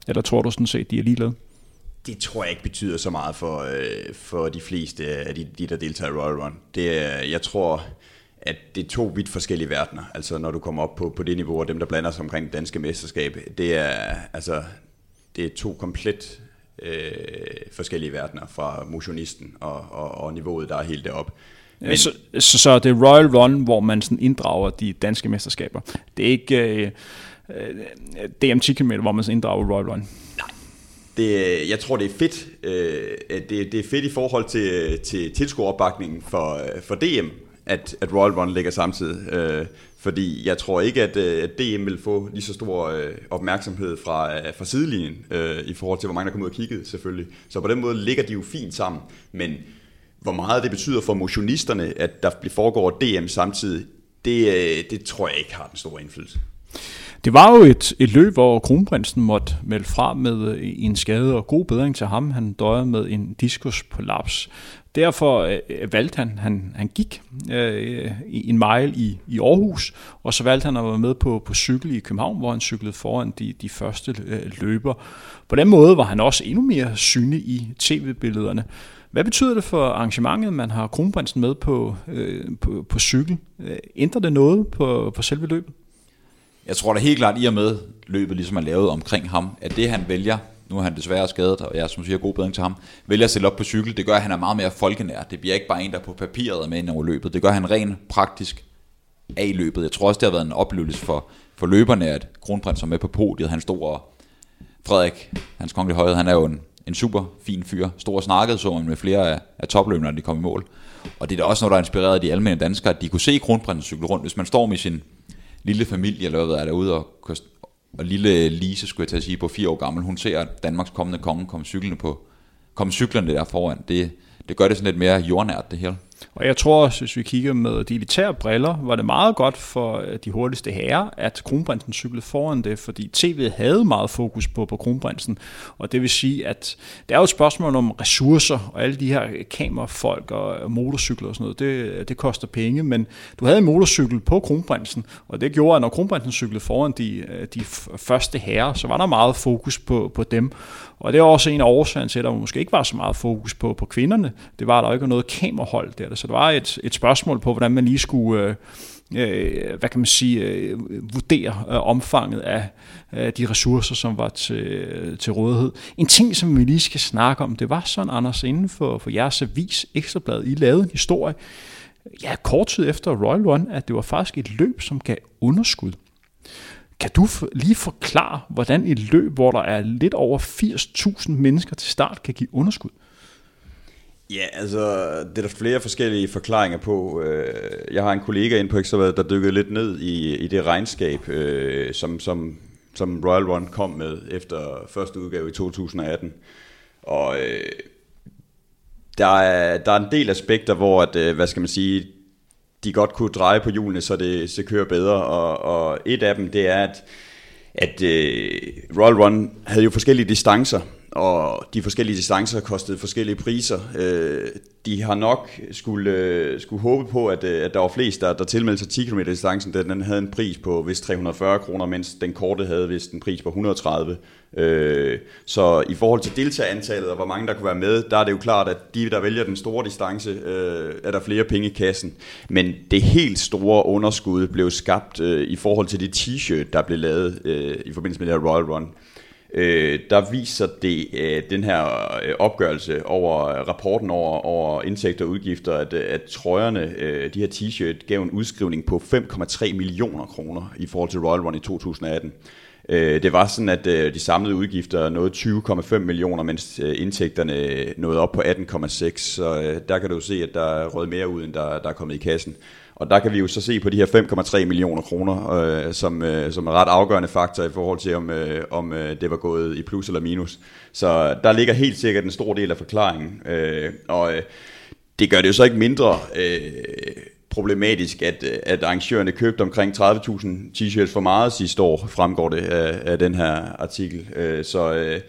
Eller tror du sådan set, de er ligeglade? Det tror jeg ikke betyder så meget for, øh, for de fleste af de, de der deltager i Royal Run. Det, jeg tror, at det er to vidt forskellige verdener. Altså når du kommer op på, på det niveau, og dem der blander sig omkring det danske mesterskab, det er, altså, det er to komplet øh, forskellige verdener fra motionisten og, og, og niveauet, der er helt deroppe. Men så, så, så det er Royal Run, hvor man sådan inddrager de danske mesterskaber. Det er ikke øh, D M ti kilometer, hvor man sådan inddrager Royal Run. Nej. Det, jeg tror, det er fedt. Det, det er fedt i forhold til, til tilskueropbakningen for, for D M, at, at Royal Run ligger samtidig. Fordi jeg tror ikke, at, at D M vil få lige så stor opmærksomhed fra, fra sidelinjen, i forhold til, hvor mange der kom ud og kiggede, selvfølgelig. Så på den måde ligger de jo fint sammen. Men hvor meget det betyder for motionisterne, at der foregår D M samtidig, det, det tror jeg ikke har den store indflydelse. Det var jo et, et løb, hvor Kronprinsen måtte melde fra med en skade, og god bedring til ham. Han døjede med en diskusprolaps. Derfor øh, valgte han, han, han gik øh, en mile i, i Aarhus, og så valgte han at være med på, på cykel i København, hvor han cyklede foran de, de første øh, løber. På den måde var han også endnu mere synlig i tv-billederne. Hvad betyder det for arrangementet, man har Kronprinsen med på, øh, på, på cykel? Ændrer det noget på, på selve løbet? Jeg tror da helt klart, i og med løbet ligesom er lavet omkring ham, at det han vælger, nu er han desværre skadet, og jeg som siger god bedring til ham, vælger at stille op på cykel, det gør, at han er meget mere folkenær. Det bliver ikke bare en, der på papiret er med ind over løbet. Det gør han rent praktisk af løbet. Jeg tror også, det har været en oplevelse for, for løberne, at Kronprinsen er med på podiet. Han stod og Frederik, hans kongelige højhed, han er jo en, en super fin fyr. Stor og snakkede, så man med flere af, af topløberne, de kom i mål. Og det er da også noget, der inspirerede de almindelige danskere, at de kunne se Kronprinsen cykle rundt, hvis man står med sin lille familie, eller hvad er derude, og, og lille Lise, skulle jeg til at sige, på fire år gammel, hun ser, at Danmarks kommende konge kom cyklerne på, kom cyklerne der foran. Det, det gør det sådan lidt mere jordnært, det hele. Og jeg tror også, hvis vi kigger med de elitære briller, var det meget godt for de hurtigste herrer, at Kronprinsen cyklede foran det, fordi T V havde meget fokus på, på Kronprinsen, og det vil sige, at det er jo et spørgsmål om ressourcer, og alle de her kamerafolk og motorcykler og sådan noget, det, det koster penge, men du havde en motorcykel på Kronprinsen, og det gjorde, at når Kronprinsen cyklede foran de, de første herrer, så var der meget fokus på, på dem, Og det er også en af årsagen til, at der måske ikke var så meget fokus på, på kvinderne. Det var, der ikke var noget kamerahold der. Så det var et, et spørgsmål på, hvordan man lige skulle... Øh, hvad kan man sige, vurdere omfanget af de ressourcer, som var til, til rådighed. En ting, som vi lige skal snakke om, det var sådan, Anders, inden for, for jeres avis, Ekstra Bladet, I lavede en historie, ja, kort tid efter Royal Run, at det var faktisk et løb, som gav underskud. Kan du lige forklare, hvordan et løb, hvor der er lidt over firs tusind mennesker til start, kan give underskud? Ja, altså, det er der flere forskellige forklaringer på. Jeg har en kollega inde på Ekstra Bladet, der dykkede lidt ned i, i det regnskab, som, som, som Royal Run kom med efter første udgave i to tusind atten. Og der er, der er en del aspekter, hvor at, hvad skal man sige, de godt kunne dreje på hjulene, så det så kører bedre. Og, og et af dem, det er, at, at Royal Run havde jo forskellige distancer. Og de forskellige distancer kostede forskellige priser. De har nok skulle, skulle håbe på, at, at der var flest, der, der tilmeldte sig ti kilometer distancen, da den havde en pris på vist tre hundrede og fyrre kroner, mens den korte havde vist en pris på et hundrede og tredive. Så i forhold til deltagerantallet og hvor mange der kunne være med, der er det jo klart, at de, der vælger den store distance, er der flere penge i kassen. Men det helt store underskud blev skabt i forhold til det t-shirt, der blev lavet i forbindelse med det her Royal Run. Øh, der viser det øh, den her øh, opgørelse over øh, rapporten over, over indtægter og udgifter, at, at trøjerne, øh, de her t-shirt, gav en udskrivning på fem komma tre millioner kroner i forhold til Royal Run i to tusind atten. Øh, det var sådan, at øh, de samlede udgifter nåede tyve komma fem millioner, mens øh, indtægterne nåede op på atten komma seks. Så øh, der kan du se, at der er røget mere ud, end der, der er kommet i kassen. Og der kan vi jo så se på de her fem komma tre millioner kroner, øh, som, øh, som er ret afgørende faktor i forhold til, om, øh, om øh, det var gået i plus eller minus. Så der ligger helt sikkert en stor del af forklaringen. Øh, og øh, det gør det jo så ikke mindre øh, problematisk, at, at arrangørerne købte omkring tredive tusind t-shirts for meget sidste år, fremgår det af, af den her artikel. Øh, så... Øh,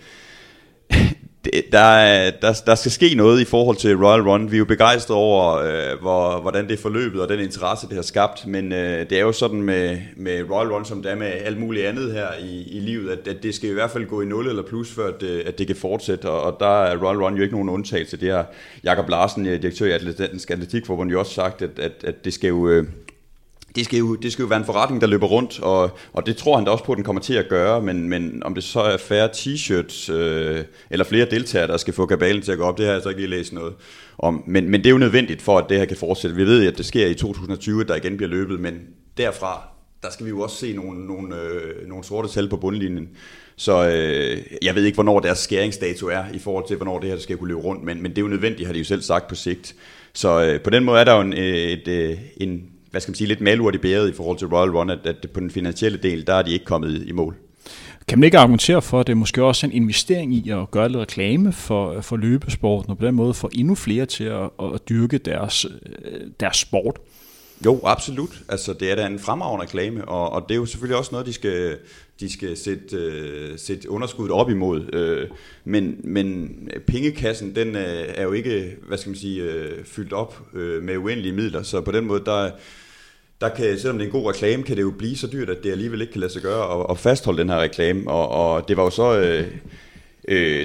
Der, der, der skal ske noget i forhold til Royal Run. Vi er jo begejstrede over, øh, hvor, hvordan det er forløbet og den interesse, det har skabt. Men øh, det er jo sådan med, med Royal Run, som det er med alt muligt andet her i, i livet, at, at det skal i hvert fald gå i nul eller plus, før at, at det kan fortsætte. Og, og der er Royal Run jo ikke nogen undtagelse. Det har Jakob Larsen, direktør i Dansk Atletikforbund, jo også sagt, at, at, at det skal jo... Øh, Det skal, jo, det skal jo være en forretning, der løber rundt, og, og det tror han da også på, at den kommer til at gøre, men, men om det så er færre t-shirts øh, eller flere deltagere, der skal få kabalen til at gå op, det har jeg så ikke lige læst noget om. Men, men det er jo nødvendigt for, at det her kan fortsætte. Vi ved, at det sker i to tusind tyve, der igen bliver løbet, men derfra, der skal vi jo også se nogle, nogle, øh, nogle sorte tal på bundlinjen. Så øh, jeg ved ikke, hvornår deres skæringsdato er i forhold til, hvornår det her skal kunne løbe rundt, men, men det er jo nødvendigt, har de jo selv sagt på sigt. Så øh, på den måde er der jo en... Et, et, en hvad skal man sige, lidt malurt i bæret i forhold til Royal Run, at, at på den finansielle del, der er de ikke kommet i mål. Kan man ikke argumentere for, at det er måske også en investering i at gøre lidt reklame for, for løbesporten, og på den måde få endnu flere til at, at dyrke deres, deres sport? Jo, absolut. Altså, det er da en fremragende reklame, og, og det er jo selvfølgelig også noget, de skal, de skal sætte, øh, sætte underskuddet op imod. Øh, men, men pengekassen, den øh, er jo ikke, hvad skal man sige, øh, fyldt op øh, med uendelige midler, så på den måde, der, der kan, selvom det er en god reklame, kan det jo blive så dyrt, at det alligevel ikke kan lade sig gøre at, at fastholde den her reklame, og, og det var jo så... Øh,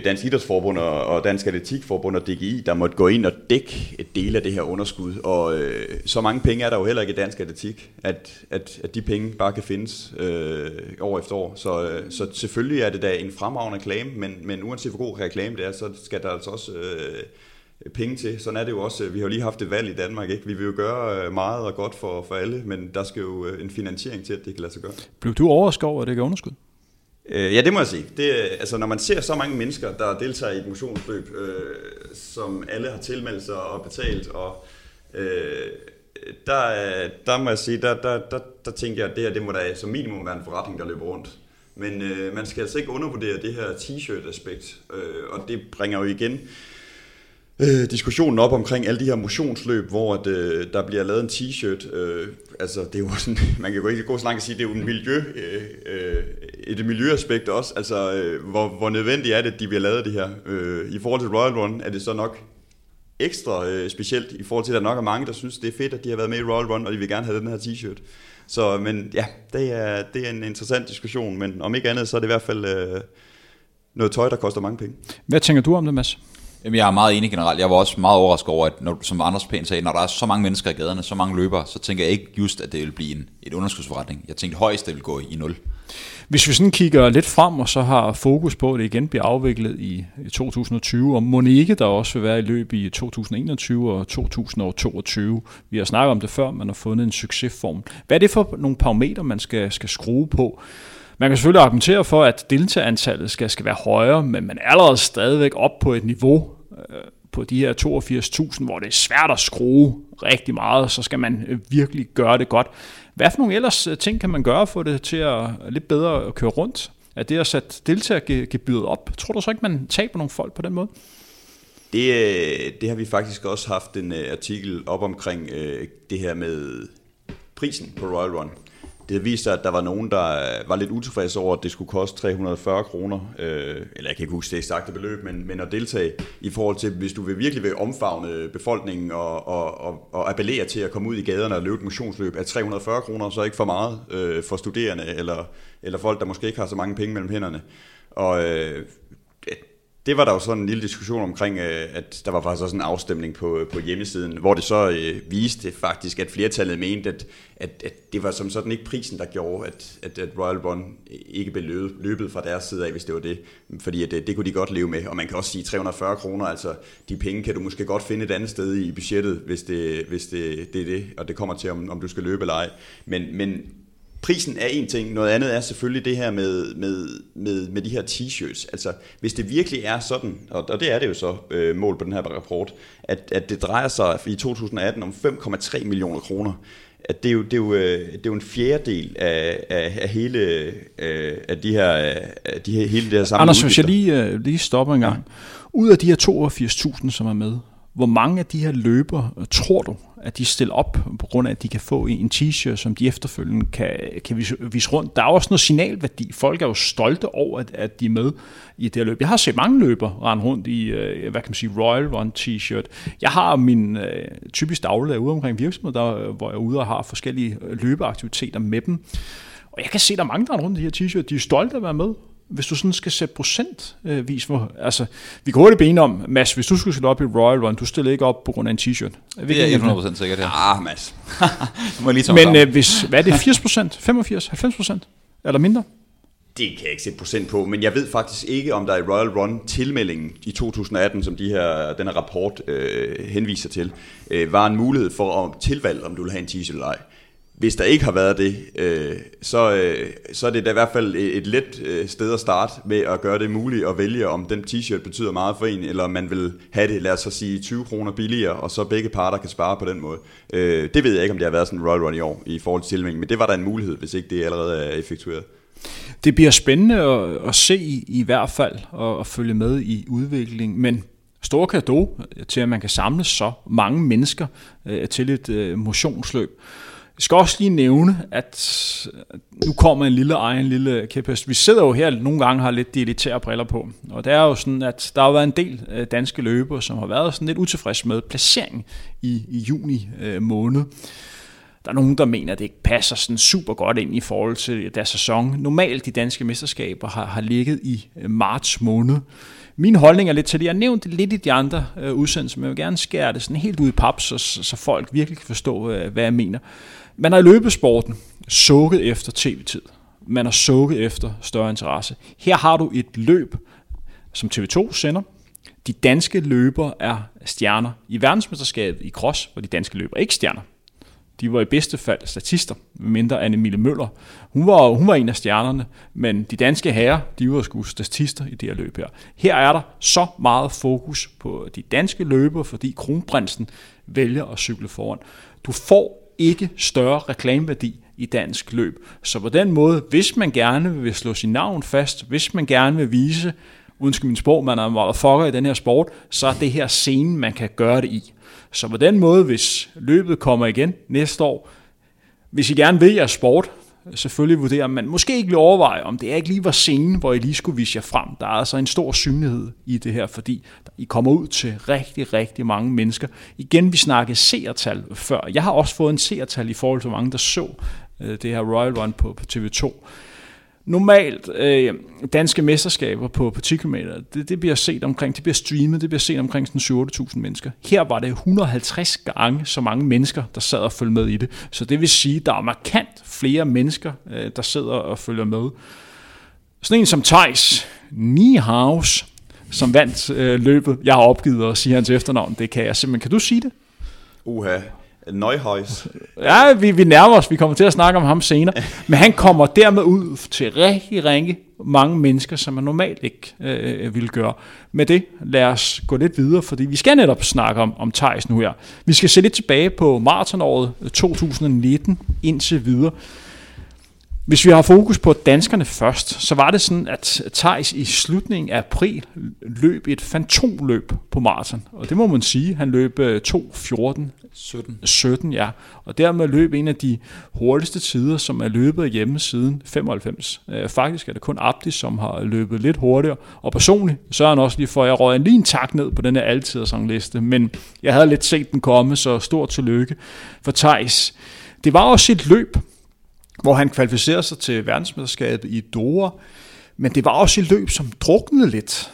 Dansk Idrætsforbund og Dansk Atletikforbund og D G I, der måtte gå ind og dække et del af det her underskud. Og øh, så mange penge er der jo heller ikke i Dansk Atletik, at, at, at de penge bare kan findes øh, år efter år. Så, øh, så selvfølgelig er det da en fremragende reklame, men, men uanset hvor god reklame det er, så skal der altså også øh, penge til. Sådan er det jo også. Vi har jo lige haft et valg i Danmark, ikke? Vi vil jo gøre meget og godt for, for alle, men der skal jo en finansiering til, at det kan lade sig gøre. Blev du overrasket over, at det gav underskud? Ja, det må jeg sige. Det, altså, når man ser så mange mennesker, der deltager i et motionsløb, øh, som alle har tilmeldt sig og betalt, og øh, der, der må jeg sige, der, der, der, der tænker jeg, at det her det må da som minimum være en forretning, der løber rundt. Men øh, man skal altså ikke undervurdere det her t-shirt-aspekt, øh, og det bringer jo igen... Øh, diskussionen op omkring alle de her motionsløb, hvor at, øh, der bliver lavet en t-shirt. Øh, altså, det er jo sådan, man kan jo ikke gå så langt og sige, det er jo en miljø, øh, øh, et miljøaspekt også. Altså, øh, hvor, hvor nødvendigt er det, at de bliver lavet det her. Øh, I forhold til Royal Run er det så nok ekstra øh, specielt, i forhold til, at der nok er mange, der synes, det er fedt, at de har været med i Royal Run, og de vil gerne have den her t-shirt. Så, men ja, det er, det er en interessant diskussion, men om ikke andet, så er det i hvert fald... Øh, noget tøj, der koster mange penge. Hvad tænker du om det, Mads? Jamen, jeg er meget enig generelt. Jeg var også meget overrasket over, at når, som Anders pænt sagde, når der er så mange mennesker i gaderne, så mange løbere, så tænker jeg ikke just, at det vil blive en et underskudsforretning. Jeg tænkte højst, det vil gå i nul. Hvis vi sådan kigger lidt frem, og så har fokus på, at det igen bliver afviklet i to tusind og tyve, og mon ikke der også vil være i løb i to tusind og enogtyve og to tusind og toogtyve. Vi har snakket om det før, man har fundet en succesform. Hvad er det for nogle parametre, man skal, skal skrue på? Man kan selvfølgelig argumentere for, at deltagerantallet skal, skal være højere, men man er allerede stadigvæk op på et niveau øh, på de her toogfirs tusind, hvor det er svært at skrue rigtig meget, så skal man virkelig gøre det godt. Hvad for nogle ellers ting kan man gøre for det til at lidt bedre at køre rundt? Er det at sætte deltagergebyret op? Tror du så ikke, man taber nogle folk på den måde? Det, det har vi faktisk også haft en artikel op omkring, det her med prisen på Royal Run. Det viste sig, at der var nogen, der var lidt utilfredse over, at det skulle koste tre hundrede og fyrre kroner, øh, eller jeg kan ikke huske det eksakte beløb, men, men at deltage i forhold til, hvis du vil virkelig vil omfavne befolkningen og, og, og, og appellere til at komme ud i gaderne og løbe et motionsløb, at tre hundrede og fyrre kroner så ikke for meget øh, for studerende eller, eller folk, der måske ikke har så mange penge mellem hænderne. Og øh, det var der jo sådan en lille diskussion omkring, at der var faktisk også en afstemning på, på hjemmesiden, hvor det så øh, viste faktisk, at flertallet mente, at, at, at det var som sådan ikke prisen, der gjorde, at, at, at Royal Run ikke blev løbet, løbet fra deres side af, hvis det var det. Fordi at det, det kunne de godt leve med. Og man kan også sige tre hundrede og fyrre kroner, altså de penge kan du måske godt finde et andet sted i budgettet, hvis det, hvis det, det er det, og det kommer til, om, om du skal løbe eller ej. Men, men prisen er en ting, noget andet er selvfølgelig det her med, med, med, med de her t-shirts. Altså, hvis det virkelig er sådan, og, og det er det jo så øh, mål på den her rapport, at, at det drejer sig i to tusind og atten om fem komma tre millioner kroner, at det er jo, det er jo, det er jo en fjerdedel af, af, af hele øh, af de her, af de her, hele det her samme Anders, udgifter. Hvis jeg lige, lige stopper en gang. Ud af de her toogfirs tusind, som er med, hvor mange af de her løbere tror du, at de stiller op på grund af, at de kan få en t-shirt, som de efterfølgende kan, kan vise, vise rundt? Der er også noget signalværdi. Folk er jo stolte over, at, at de er med i det her løb. Jeg har set mange løbere rende rundt i, hvad kan man sige, Royal Run t-shirt. Jeg har min øh, typisk dagligdag ude omkring virksomheder, hvor jeg er ude og har forskellige løbeaktiviteter med dem. Og jeg kan se, der er mange, der render rundt i de her t-shirt. De er stolte af at være med. Hvis du sådan skal sætte procentvis, hvor, altså, vi kan hurtigt bene om, Mads, hvis du skulle stille op i Royal Run, du stiller ikke op på grund af en t-shirt. Hvilken det er hundrede procent sikkert, ja. Ah, Mads. Men øh, hvis, hvad er det, firs procent, femogfirs, halvfems procent eller mindre? Det kan jeg ikke sætte procent på, men jeg ved faktisk ikke, om der er i Royal Run-tilmeldingen i to tusind og atten, som de her, den her rapport øh, henviser til, øh, var en mulighed for at tilvalge, om du vil have en t-shirt eller ej. Hvis der ikke har været det, øh, så, øh, så er det da i hvert fald et, et let øh, sted at starte med at gøre det muligt at vælge, om den t-shirt betyder meget for en, eller om man vil have det, lad os så sige, tyve kroner billigere, og så begge parter kan spare på den måde. Øh, det ved jeg ikke, om det har været sådan en Royal Run i år i forhold til tilmeldingen, men det var da en mulighed, hvis ikke det allerede er effektueret. Det bliver spændende at, at se i, i hvert fald, og at følge med i udviklingen, men stor cadeau til, at man kan samle så mange mennesker øh, til et øh, motionsløb. Jeg skal også lige nævne, at nu kommer en lille egen lille kæphest. Vi sidder jo her nogle gange har lidt de elitære briller på, og det er jo sådan, at der har været en del danske løbere, som har været sådan lidt utilfredse med placeringen i, i juni øh, måned. Der er nogen, der mener, at det ikke passer sådan super godt ind i forhold til deres sæson. Normalt de danske mesterskaber har, har ligget i marts måned. Min holdning er lidt til det. Jeg nævnte lidt i de andre øh, udsendelser, men jeg vil gerne skære det sådan helt ud i pap, så, så folk virkelig kan forstå, øh, hvad jeg mener. Man har i løbesporten sukket efter tv-tid. Man har sukket efter større interesse. Her har du et løb, som T V to sender. De danske løbere er stjerner. I verdensmesterskabet i cross var de danske løbere ikke stjerner. De var i bedste fald statister, mindre Anna Emilie Møller. Hun var, hun var en af stjernerne, men de danske herrer, de var sgu statister i det her løb her. Her er der så meget fokus på de danske løbere, fordi kronprinsen vælger at cykle foran. Du får ikke større reklameværdi i dansk løb. Så på den måde, hvis man gerne vil slå sin navn fast, hvis man gerne vil vise, undskyld min sprog, man er meget fucker i den her sport, så er det her scene, man kan gøre det i. Så på den måde, hvis løbet kommer igen næste år, hvis I gerne vil jeres sport, selvfølgelig vurderer man måske ikke vil overveje, om det ikke lige var scenen, hvor I lige skulle vise jer frem. Der er altså en stor synlighed i det her, fordi I kommer ud til rigtig, rigtig mange mennesker. Igen, vi snakkede seertal før. Jeg har også fået en seertal i forhold til mange, der så det her Royal Run på, på T V to. Normalt øh, danske mesterskaber på, på ti kilometer, det, det bliver set omkring, det bliver streamet, det bliver set omkring sådan syv otte tusind mennesker. Her var det et hundrede og halvtreds gange så mange mennesker, der sad og følger med i det. Så det vil sige, der er markant flere mennesker, øh, der sidder og følger med. Sådan en som Thijs Niehaus, som vandt øh, løbet. Jeg har opgivet at sige hans efternavn, det kan jeg simpelthen. Kan du sige det? Uha. Nøjhøjs. Ja, vi, vi nærmer os. Vi kommer til at snakke om ham senere. Men han kommer dermed ud til rigtig ringe mange mennesker, som man normalt ikke øh, ville gøre. Med det, lad os gå lidt videre, fordi vi skal netop snakke om, om Thijs nu her. Vi skal se lidt tilbage på maratonåret to tusind nitten indtil videre. Hvis vi har fokus på danskerne først, så var det sådan, at Thijs i slutningen af april løb et fantomløb på maraton. Og det må man sige, han løb to fjorten sytten, ja. Og dermed løb en af de hurtigste tider, som er løbet hjemme siden femoghalvfems. Faktisk er det kun Abdi, som har løbet lidt hurtigere. Og personligt, så er han også lige for, at jeg røg en lige en tak ned på den her altidsangliste. Men jeg havde lidt set den komme, så stort tillykke for Thijs. Det var også et løb, hvor han kvalificerede sig til verdensmesterskabet i Doha, men det var også et løb, som druknede lidt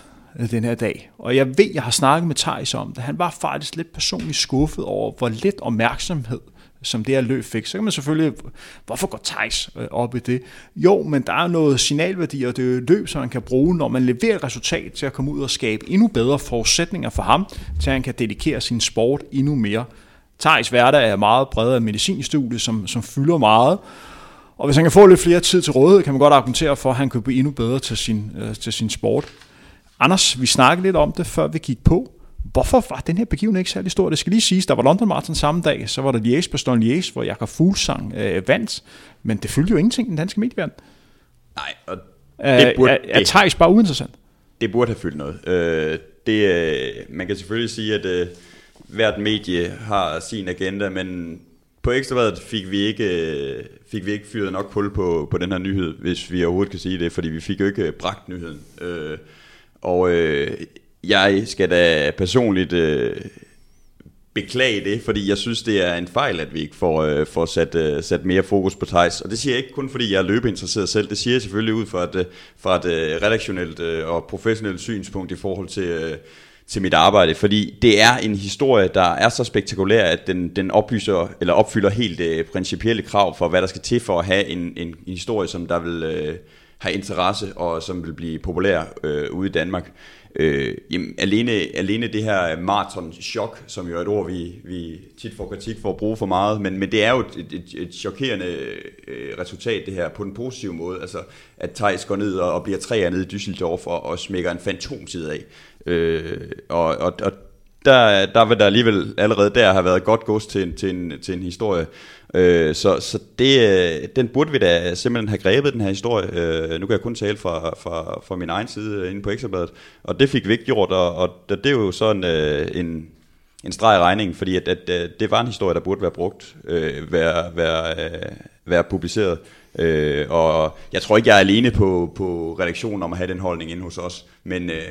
den her dag. Og jeg ved, jeg har snakket med Thijs om det. Han var faktisk lidt personligt skuffet over, hvor lidt opmærksomhed, som det her løb fik. Så kan man selvfølgelig, hvorfor går Thijs op i det? Jo, men der er noget signalværdi, og det er et løb, som man kan bruge, når man leverer et resultat til at komme ud og skabe endnu bedre forudsætninger for ham, til at han kan dedikere sin sport endnu mere. Thijs hverdag er meget bredere af medicinstudiet, som, som fylder meget. Og hvis han kan få lidt flere tid til rådighed, kan man godt argumentere for, at han kan blive endnu bedre til sin, øh, til sin sport. Anders, vi snakkede lidt om det, før vi gik på. Hvorfor var den her begivenhed ikke særlig stor? Det skal lige siges, der var London Marathon samme dag, så var der Liège, Bastogne Liège, hvor Jakob Fuglsang øh, vandt. Men det fyldte jo ingenting i den danske medieverden. Nej, og det burde... Æh, er Thijs bare uinteressant? Det burde have fyldt noget. Øh, det, øh, man kan selvfølgelig sige, at øh, hvert medie har sin agenda, men... På Ekstra Bladet fik vi ikke fik vi ikke fyret nok hul på på den her nyhed, hvis vi overhovedet kan sige det, fordi vi fik jo ikke bragt nyheden. Øh, og øh, jeg skal da personligt øh, beklage det, fordi jeg synes det er en fejl, at vi ikke får øh, får sat øh, sat mere fokus på Thijs. Og det siger jeg ikke kun fordi jeg er løbeinteresseret selv. Det siger jeg selvfølgelig ud fra et fra et øh, redaktionelt øh, og professionelt synspunkt i forhold til øh, til mit arbejde, fordi det er en historie, der er så spektakulær, at den, den oplyser, eller opfylder helt øh, principielle krav for, hvad der skal til for at have en, en, en historie, som der vil øh, have interesse, og som vil blive populær øh, ude i Danmark. Øh, jamen, alene, alene det her maraton-chok, som jo er et ord, vi, vi tit får kritik for at bruge for meget, men, men det er jo et, et, et chokerende øh, resultat, det her, på den positive måde, altså at Thijs går ned og, og bliver træer nede i Düsseldorf og, og smækker en fantomtid af. Øh, og, og, og der, der vil der alligevel allerede der have været godt gods til en, til en, til en historie, øh, så, så det, den burde vi da simpelthen have grebet, den her historie. øh, nu kan jeg kun tale fra, fra, fra min egen side inde på Ekstra Bladet, og det fik vi ikke gjort, og, og det er jo sådan øh, en, en streg i regningen, fordi at, at, at det var en historie, der burde være brugt, øh, være, være, øh, være publiceret. øh, og jeg tror ikke jeg er alene på, på redaktionen om at have den holdning inde hos os, men øh,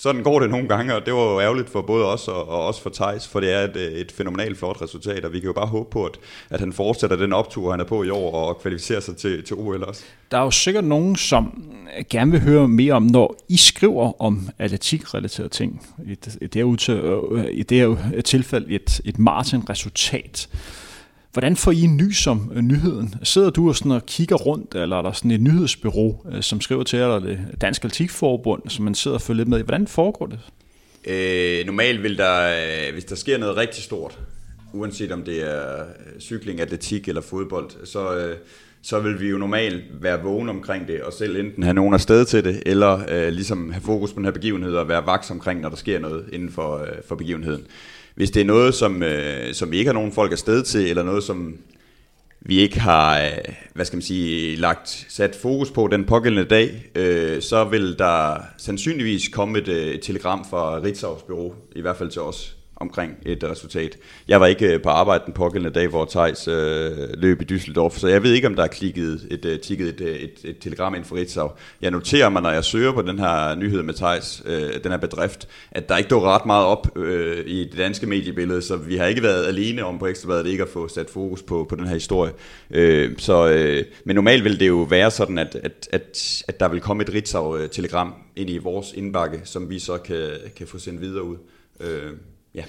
sådan går det nogle gange, og det var jo ærgerligt for både os og, og også for Thijs, for det er et, et fænomenalt flot resultat, og vi kan jo bare håbe på, at, at han fortsætter den optur, han er på i år, og kvalificerer sig til, til O L også. Der er jo sikkert nogen, som gerne vil høre mere om, når I skriver om atletik-relaterede ting, i det her, udtø- i det her tilfælde et, et maraton-resultat. Hvordan får I en ny som nyheden? Sidder du og, sådan og kigger rundt, eller er der sådan et nyhedsbureau, som skriver til jer, eller det Dansk Atletikforbund, som man sidder og følger lidt med i? Hvordan foregår det? Øh, normalt vil der, hvis der sker noget rigtig stort, uanset om det er cykling, atletik eller fodbold, så, så vil vi jo normalt være vågne omkring det, og selv enten have nogen afsted til det, eller øh, ligesom have fokus på den her begivenhed, og være vaks omkring, når der sker noget inden for, øh, for begivenheden. Hvis det er noget, som, øh, som vi ikke har nogen folk afsted til, eller noget, som vi ikke har øh, hvad skal man sige, lagt sat fokus på den pågældende dag, øh, så vil der sandsynligvis komme et, et telegram fra Ritzaus Bureau, i hvert fald til os, omkring et resultat. Jeg var ikke på arbejde den pågældende dag, hvor Theis øh, løb i Düsseldorf, så jeg ved ikke, om der er klikket et, tikket et, et, et, et telegram ind for Ritzaus. Jeg noterer mig, når jeg søger på den her nyhed med Theis, øh, den her bedrift, at der ikke dukker ret meget op øh, i det danske mediebillede, så vi har ikke været alene om på Ekstra Bladet ikke at få sat fokus på, på den her historie. Øh, så, øh, men normalt vil det jo være sådan, at, at, at, at der vil komme et Ritzaus-telegram ind i vores indbakke, som vi så kan, kan få sendt videre ud. Øh. Ja.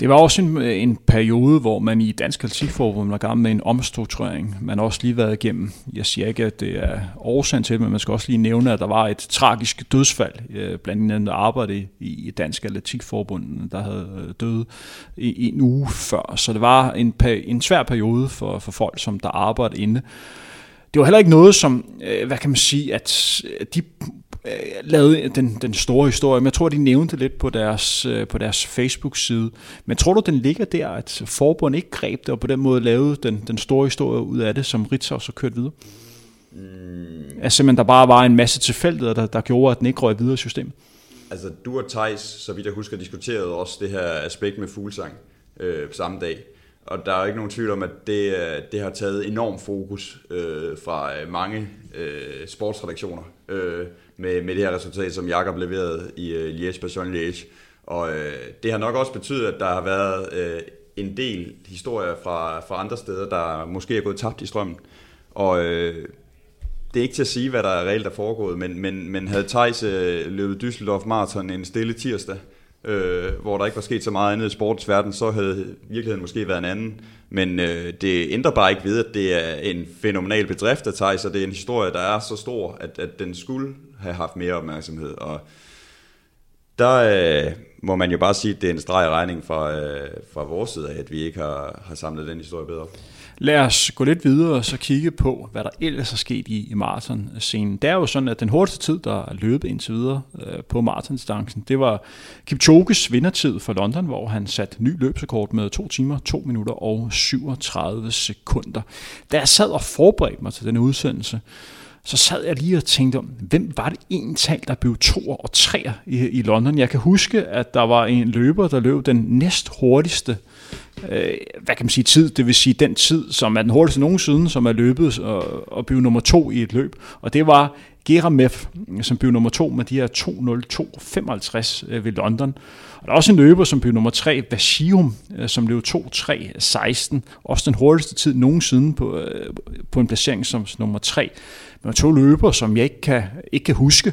Det var også en, en periode, hvor man i Dansk Atletikforbund var gang med en omstrukturering. Man har også lige været igennem, jeg siger ikke, at det er årsagen til, men man skal også lige nævne, at der var et tragisk dødsfald øh, blandt andet, der arbejdede i Dansk Atletikforbund, der havde døde i en uge før. Så det var en, en svær periode for, for folk, som der arbejdede inde. Det var heller ikke noget, som, øh, hvad kan man sige, at de lavede den, den store historie, men jeg tror, de nævnte lidt på deres, på deres Facebook-side. Men tror du, den ligger der, at forbundet ikke greb det, og på den måde lavede den, den store historie ud af det, som Ritzaus så kørte videre? Mm. Altså simpelthen, der bare var en masse tilfældigheder, der, der gjorde, at den ikke røg videre i systemet? Altså, du og Theis, så vidt jeg husker, diskuterede også det her aspekt med Fuglsang øh, på samme dag. Og der er jo ikke nogen tvivl om, at det, det har taget enorm fokus øh, fra mange øh, sportsredaktioner, øh, Med, med det her resultat, som Jakob leverede i uh, Liège-Bastogne-Liège. Og øh, det har nok også betydet, at der har været øh, en del historier fra, fra andre steder, der måske er gået tabt i strømmen. Og øh, det er ikke til at sige, hvad der er reelt er foregået, men, men, men havde Theis øh, løbet Düsseldorf-marathon en stille tirsdag, øh, hvor der ikke var sket så meget andet i sportens verden, så havde virkeligheden måske været en anden. Men øh, det ændrer bare ikke ved, at det er en fænomenal bedrift af Theis, og det er en historie, der er så stor, at, at den skulle have haft mere opmærksomhed, og der øh, må man jo bare sige, at det er en streg i regningen fra, øh, fra vores side af, at vi ikke har, har samlet den historie bedre op. Lad os gå lidt videre og så kigge på, hvad der ellers er sket i, i marathonscenen. Det er jo sådan, at den hurtigste tid, der er løbet indtil videre øh, på marathondistancen, det var Kipchoges vindertid for London, hvor han satte ny løbsrekord med to timer, to minutter og syvogtredive sekunder. Da jeg sad og forberedte mig til denne udsendelse, så sad jeg lige og tænkte om, hvem var det ental, der blev toer og treer i, i London? Jeg kan huske, at der var en løber, der løb den næst hurtigste øh, hvad kan man sige, tid, det vil sige den tid, som er den hurtigste nogensinde, som er løbet og, og blev nummer to i et løb. Og det var Geramef, som blev nummer to med de her to nul to femoghalvtreds ved London. Og der er også en løber, som blev nummer tre, Vashium, som blev to tre seksten. Også den hurtigste tid nogensinde på, på en placering som nummer tre. Men to løber, som jeg ikke kan, ikke kan huske.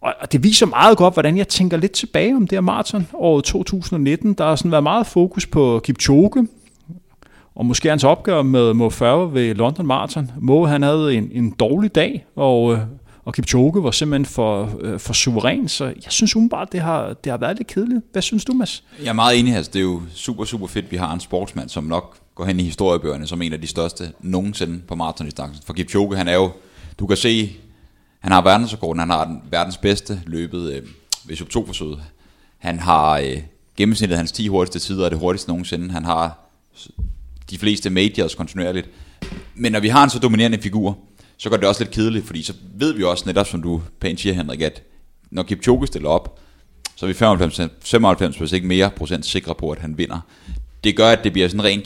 Og det viser meget godt, hvordan jeg tænker lidt tilbage om det her maraton året to tusind nitten. Der har sådan været meget fokus på Kipchoge. Og måske hans opgør med Mo Farah ved London Marathon. Mo, han havde en, en dårlig dag, og, og Kipchoge var simpelthen for, for suveræn. Så jeg synes umiddelbart, det har, det har været lidt kedeligt. Hvad synes du, Mads? Jeg er meget enig her. Altså, det er jo super, super fedt, vi har en sportsmand, som nok går hen i historiebøgerne som en af de største nogensinde på maratondistancen. For Kipchoge, han er jo, du kan se, han har verdensrekorden, han har den verdens bedste løbet øh, ved sub to forsøget. Han har øh, gennemsnittet hans ti hurtigste tider, og det hurtigste nogensinde. Han har de fleste majors kontinuerligt. Men når vi har en så dominerende figur, så gør det også lidt kedeligt, fordi så ved vi også netop, som du pænt siger, Henrik, at når Kipchoge stiller op, så er vi femoghalvfems procent ikke mere procent sikre på, at han vinder. Det gør, at det bliver sådan en ren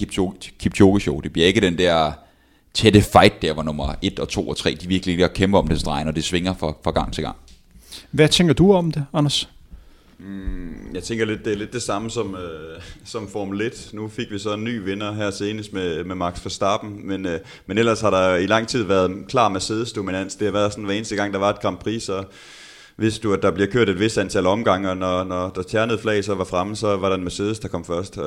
Kipchoge-show. Det bliver ikke den der tætte fight der, hvor nummer et og to og tre, de virkelig ligger og kæmper om det stregen, og det svinger fra gang til gang. Hvad tænker du om det, Anders? Jeg tænker lidt, det er lidt det samme som, øh, som Formel et. Nu fik vi så en ny vinder her senest med, med Max Verstappen, men, øh, men ellers har der i lang tid været klar Mercedes-dominans. Det har været sådan hver eneste gang, der var et Grand Prix, så vidste du, at der bliver kørt et vist antal omgange, og når, når der tjernede flag så var fremme, så var der en Mercedes, der kom først.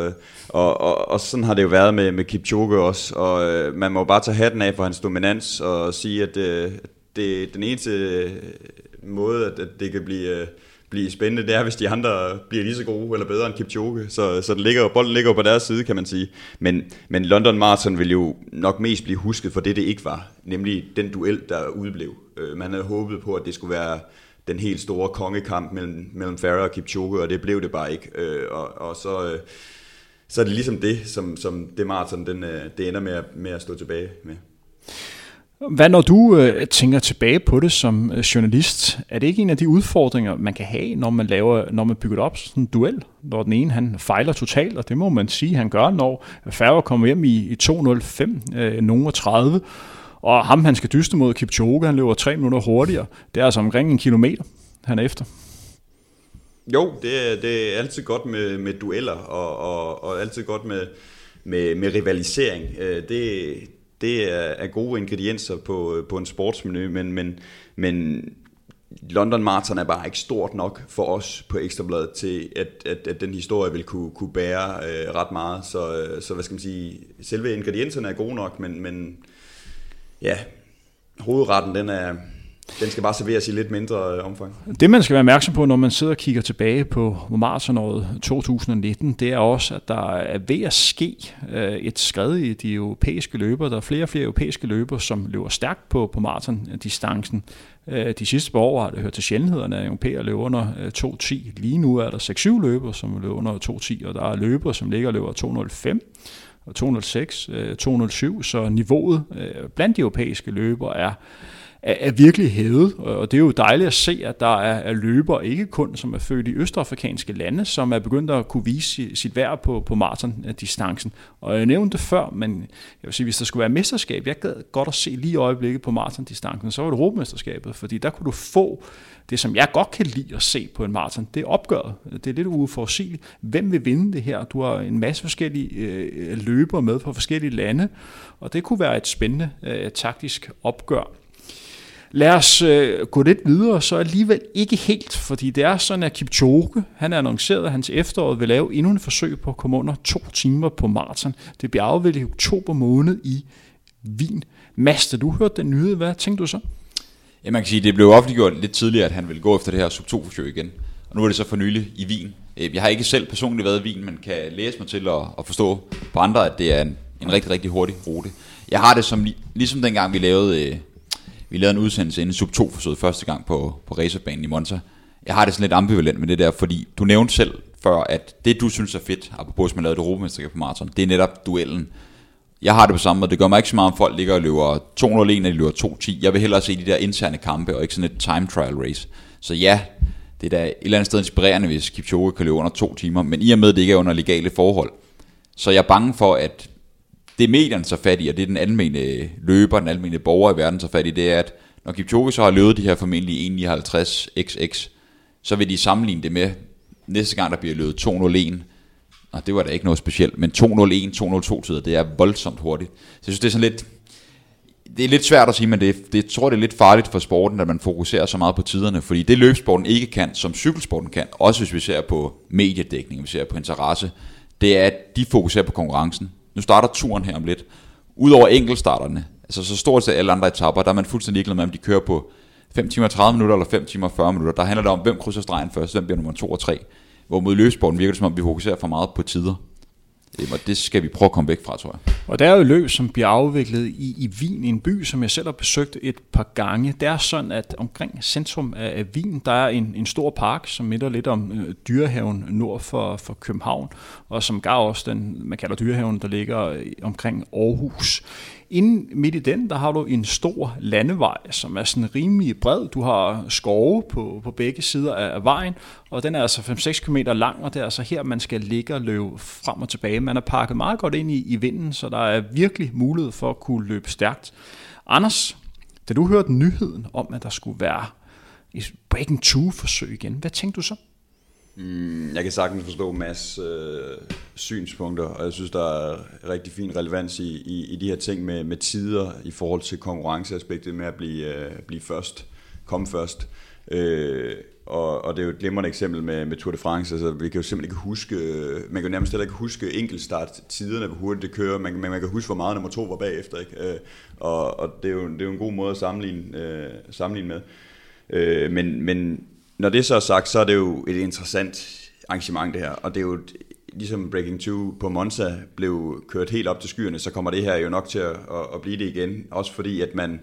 Og, og, og sådan har det jo været med, med Kipchoge også, og øh, man må bare tage hatten af for hans dominans og sige, at øh, det er den eneste måde, at, at det kan blive... Øh, blive spændende, det er, hvis de andre bliver lige så gode eller bedre end Kipchoge, så, så den ligger, bolden ligger på deres side, kan man sige. Men, men London Marathon vil jo nok mest blive husket for det, det ikke var, nemlig den duel, der udblev. Man havde håbet på, at det skulle være den helt store kongekamp mellem, mellem Farah og Kipchoge, og det blev det bare ikke. Og, og så, så er det ligesom det, som, som det maraton, den, det ender med at, med at stå tilbage med. Hvad når du øh, tænker tilbage på det som journalist, er det ikke en af de udfordringer, man kan have, når man, laver, når man bygger det op sådan en duel, når den ene han fejler totalt, og det må man sige, han gør, når Færger kommer hjem i, i to nul fem, øh, nogen og tredive, og ham han skal dyste mod Kipchoge, han løber tre minutter hurtigere, det er altså omkring en kilometer, han er efter. Jo, det, det er altid godt med, med dueller, og, og, og altid godt med, med, med rivalisering, det Det er gode ingredienser på, på en sportsmenu, men, men, men London Marathon er bare ikke stort nok for os på Ekstra Bladet til, at, at, at den historie vil kunne, kunne bære øh, ret meget. Så, så hvad skal man sige, selve ingredienserne er gode nok, men, men ja, hovedretten den er... Den skal bare serveres i lidt mindre omfang. Det, man skal være opmærksom på, når man sidder og kigger tilbage på maratonåret to tusind nitten, det er også, at der er ved at ske et skred i de europæiske løbere. Der er flere og flere europæiske løbere, som løber stærkt på, på maratondistancen. De sidste par år har det hørt til sjældenhederne, at europæere løber under to ti. Lige nu er der seks syv løbere, som løber under to ti, og der er løbere, som ligger og løber to nul fem. Og to nul seks, to nul syv, så niveauet blandt de europæiske løbere er, er virkelig hævet, og det er jo dejligt at se, at der er løbere, ikke kun som er født i østafrikanske lande, som er begyndt at kunne vise sit værd på, på maratondistancen. Og jeg nævnte det før, men jeg vil sige, hvis der skulle være mesterskab, jeg gad godt at se lige øjeblikket på maratondistancen, så var det Europamesterskabet, fordi der kunne du få det, som jeg godt kan lide at se på en maraton, det er opgøret. Det er lidt uforudsigeligt. Hvem vil vinde det her? Du har en masse forskellige løbere med fra forskellige lande, og det kunne være et spændende taktisk opgør. Lad os øh, gå lidt videre, så alligevel ikke helt, fordi det er sådan, at Kipchoge, han er annonceret, at han til efteråret vil lave endnu en forsøg på at komme under to timer på maraton. Det bliver afviklet i oktober måned i Wien. Mads, da du hørte den nyhed, hvad tænkte du så? Ja, man kan sige, at det blev offentliggjort lidt tidligere, at han ville gå efter det her sub to forsøg igen. Og nu er det så for nylig i Wien. Jeg har ikke selv personligt været i Wien, men kan læse mig til og, og forstå på andre, at det er en, en rigtig, rigtig hurtig rute. Jeg har det som ligesom dengang, vi lavede... Øh, Vi lavede en udsendelse inden sub to forsøget første gang på, på racerbanen i Monza. Jeg har det sådan lidt ambivalent med det der, fordi du nævnte selv før, at det du synes er fedt, apropos man lavede et europamesterskab på maraton, det er netop duellen. Jeg har det på samme måde, det gør mig ikke så meget, om folk ligger og løber to nul en, eller de løber to ti. Jeg vil hellere se de der interne kampe, og ikke sådan et time trial race. Så ja, det er da et eller andet sted inspirerende, hvis Kipchoge kan løbe under to timer, men i og med det ikke er under legale forhold. Så jeg er bange for, at det medierne så fat i, og det den almene løber, den almene borger i verden så fat i, det er, at når Kipchoge så har løbet de her formentlig en komma nioghalvtreds x x, så vil de sammenligne det med, næste gang der bliver løbet to nul en, og det var da ikke noget specielt, men to nul en, to nul to tider, det er voldsomt hurtigt. Så jeg synes, det er sådan lidt, det er lidt svært at sige, men det, det tror det er lidt farligt for sporten, at man fokuserer så meget på tiderne, fordi det løbsporten ikke kan, som cykelsporten kan, også hvis vi ser på mediedækning, vi ser på interesse, det er, at de fokuserer på konkurrencen. Nu starter turen her om lidt. Udover enkeltstarterne, altså så stort set alle andre etapper, der er man fuldstændig ligeglad med, om de kører på fem timer tredive minutter eller fem timer fyrre minutter. Der handler det om, hvem krydser stregen først, hvem bliver nummer to og tre. Hvor mod løbsporten virker det, som om vi fokuserer for meget på tider. Og det skal vi prøve at komme væk fra, tror jeg. Og der er jo løb, som bliver afviklet i, i Wien, en by, som jeg selv har besøgt et par gange. Det er sådan, at omkring centrum af Wien, der er en, en stor park, som minder lidt om øh, Dyrehaven nord for, for København, og som gav også den, man kalder Dyrehaven, der ligger omkring Aarhus. Inden midt i den, der har du en stor landevej, som er sådan rimelig bred. Du har skove på, på begge sider af vejen, og den er altså fem til seks kilometer lang, og det er altså her, man skal ligge og løbe frem og tilbage. Man er pakket meget godt ind i, i vinden, så der er virkelig mulighed for at kunne løbe stærkt. Anders, da du hørte nyheden om, at der skulle være et breaking two forsøg igen, hvad tænkte du så? Mm, jeg kan sagtens forstå Mads øh, synspunkter, og jeg synes, der er rigtig fin relevans i, i, i de her ting med, med tider i forhold til konkurrenceaspektet med at blive, øh, blive først, komme først. Øh, og, og det er jo et glimrende eksempel med, med Tour de France. Altså, vi kan jo simpelthen ikke huske, man kan jo nærmest heller ikke huske enkeltstarttiderne, hvor hurtigt det kører, man, man, man kan huske, hvor meget nummer to var bagefter. Ikke? Øh, og og det, er jo, det er jo en god måde at sammenligne, øh, sammenligne med. Øh, men... men når det så er sagt, så er det jo et interessant arrangement det her, og det er jo et, ligesom breaking two på Monza blev kørt helt op til skyerne, så kommer det her jo nok til at, at blive det igen, også fordi at man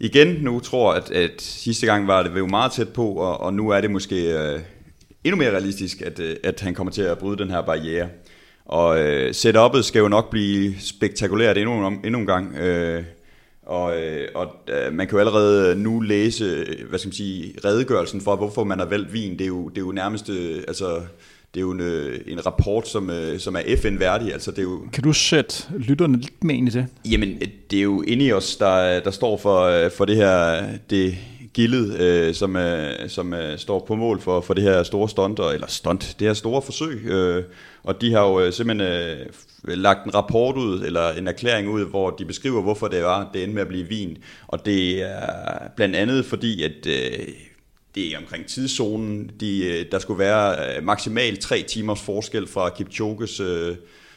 igen nu tror, at, at sidste gang var det jo meget tæt på, og, og nu er det måske øh, endnu mere realistisk, at, at han kommer til at bryde den her barriere. Og øh, setup'et skal jo nok blive spektakulært endnu, endnu en gang, øh, Og, øh, og øh, man kan jo allerede nu læse, hvad skal man sige, redegørelsen for, hvorfor man har valgt Wien. Det er jo, det er jo nærmest, øh, altså... Det er jo en, en rapport, som, som er F N-værdig. Altså, det er jo... Kan du sætte lytterne lidt med ind i det? Jamen, det er jo inde i os, der, der står for, for det her det gildet, øh, som, øh, som øh, står på mål for, for det her store stunt, eller stunt, det her store forsøg. Øh, og de har jo simpelthen øh, lagt en rapport ud, eller en erklæring ud, hvor de beskriver, hvorfor det var, det endte med at blive Wien. Og det er blandt andet fordi, at... Øh, Det er omkring tidszonen. De, der skulle være maksimalt tre timers forskel fra Kipchoges øh,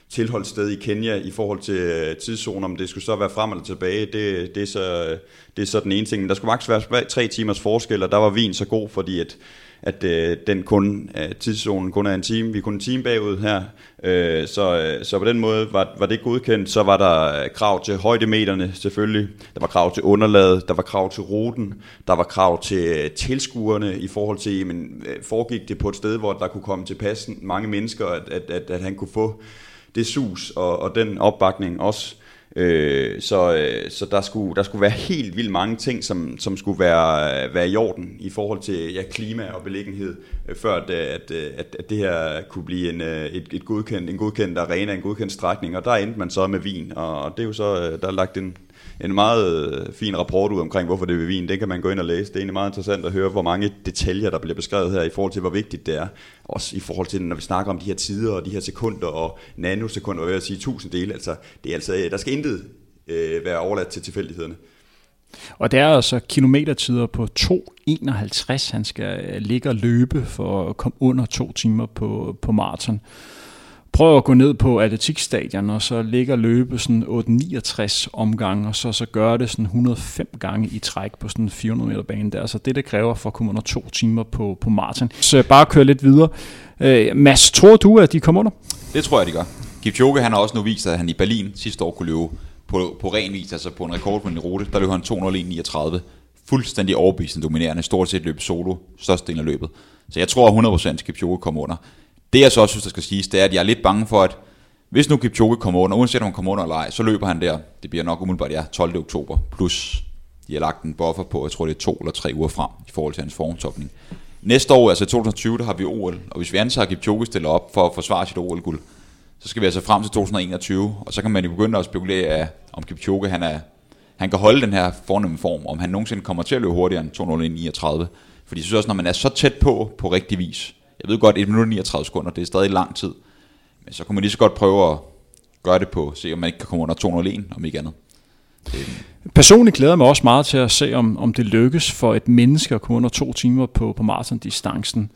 tilholdssted i Kenya i forhold til øh, tidszonen. Om det skulle så være frem eller tilbage, det, det, er, så, det er så den ene ting. Men der skulle maks være tre timers forskel, og der var Wien så god, fordi at, at øh, den kun, øh, tidszonen kun er en time. Vi er kun en time bagud her. Øh, så, øh, så på den måde var, var det godkendt. Så var der krav til højdemeterne selvfølgelig. Der var krav til underlaget. Der var krav til ruten. Der var krav til tilskuerne i forhold til, jamen, foregik det på et sted, hvor der kunne komme til passen mange mennesker, at, at, at, at han kunne få det sus og, og den opbakning også. Øh, så øh, så der, skulle, der skulle være helt vildt mange ting, som, som skulle være, være i orden i forhold til ja, klima og beliggenhed, øh, før at, at, at, at det her kunne blive en, et, et godkendt, en godkendt arena, en godkendt strækning. Og der endte man så med Wien, og det er jo så, der er lagt en, en meget fin rapport ud omkring, hvorfor det er Wien. Den kan man gå ind og læse. Det er egentlig meget interessant at høre, hvor mange detaljer, der bliver beskrevet her, i forhold til, hvor vigtigt det er. Også i forhold til, når vi snakker om de her tider og de her sekunder og nanosekunder, vil jeg sige tusinddele. Altså, det er altså, der skal intet øh, være overladt til tilfældighederne. Og det er altså kilometertider på to enoghalvtreds. Han skal ligge og løbe for at komme under to timer på, på maraton. Prøv at gå ned på atletikstadion, og så ligge og løbe sådan otte niogtres omgange, og så, så gøre det sådan et hundrede og fem gange i træk på sådan en fire hundrede meter bane der. Så det, det kræver for at komme under to timer på, på maraton. Så bare køre lidt videre. Øh, Mads, tror du, at de kommer under? Det tror jeg, de gør. Kipchoge, han har også nu vist, at han i Berlin sidste år kunne løbe på, på ren vis, altså på en rekordmændende rute. Der løb han to nul en niogtredive. Fuldstændig overbevisende dominerende. Stort set løb solo, størstedelen af løbet. Så jeg tror hundrede procent Kipchoge kommer under. Det jeg så også synes, der skal siges, det er, at jeg er lidt bange for, at hvis nu Kipchoge kommer under, uanset om han kommer under eller ej, så løber han der, det bliver nok umiddelbart, ja, tolvte oktober, plus de har lagt en buffer på, jeg tror det er to eller tre uger frem, i forhold til hans formtopning. Næste år, altså tyve tyve, der har vi O L, og hvis vi antager, at Kipchoge stiller op for at forsvare sit O L-guld, så skal vi altså frem til to tusind enogtyve, og så kan man jo begynde at spekulere af, om Kipchoge, han, er, han kan holde den her fornemme form, om han nogensinde kommer til at løbe hurtigere end to nul en niogtredive, fordi jeg synes også, når man er så tæt på, på rigtig vis, jeg ved godt, et minut og niogtredive sekunder, det er stadig lang tid. Men så kunne man lige så godt prøve at gøre det på, se om man ikke kan komme under to nul en, om ikke andet. Personligt glæder jeg mig også meget til at se, om, om det lykkes for et menneske at komme under to timer på, på maratondistancen.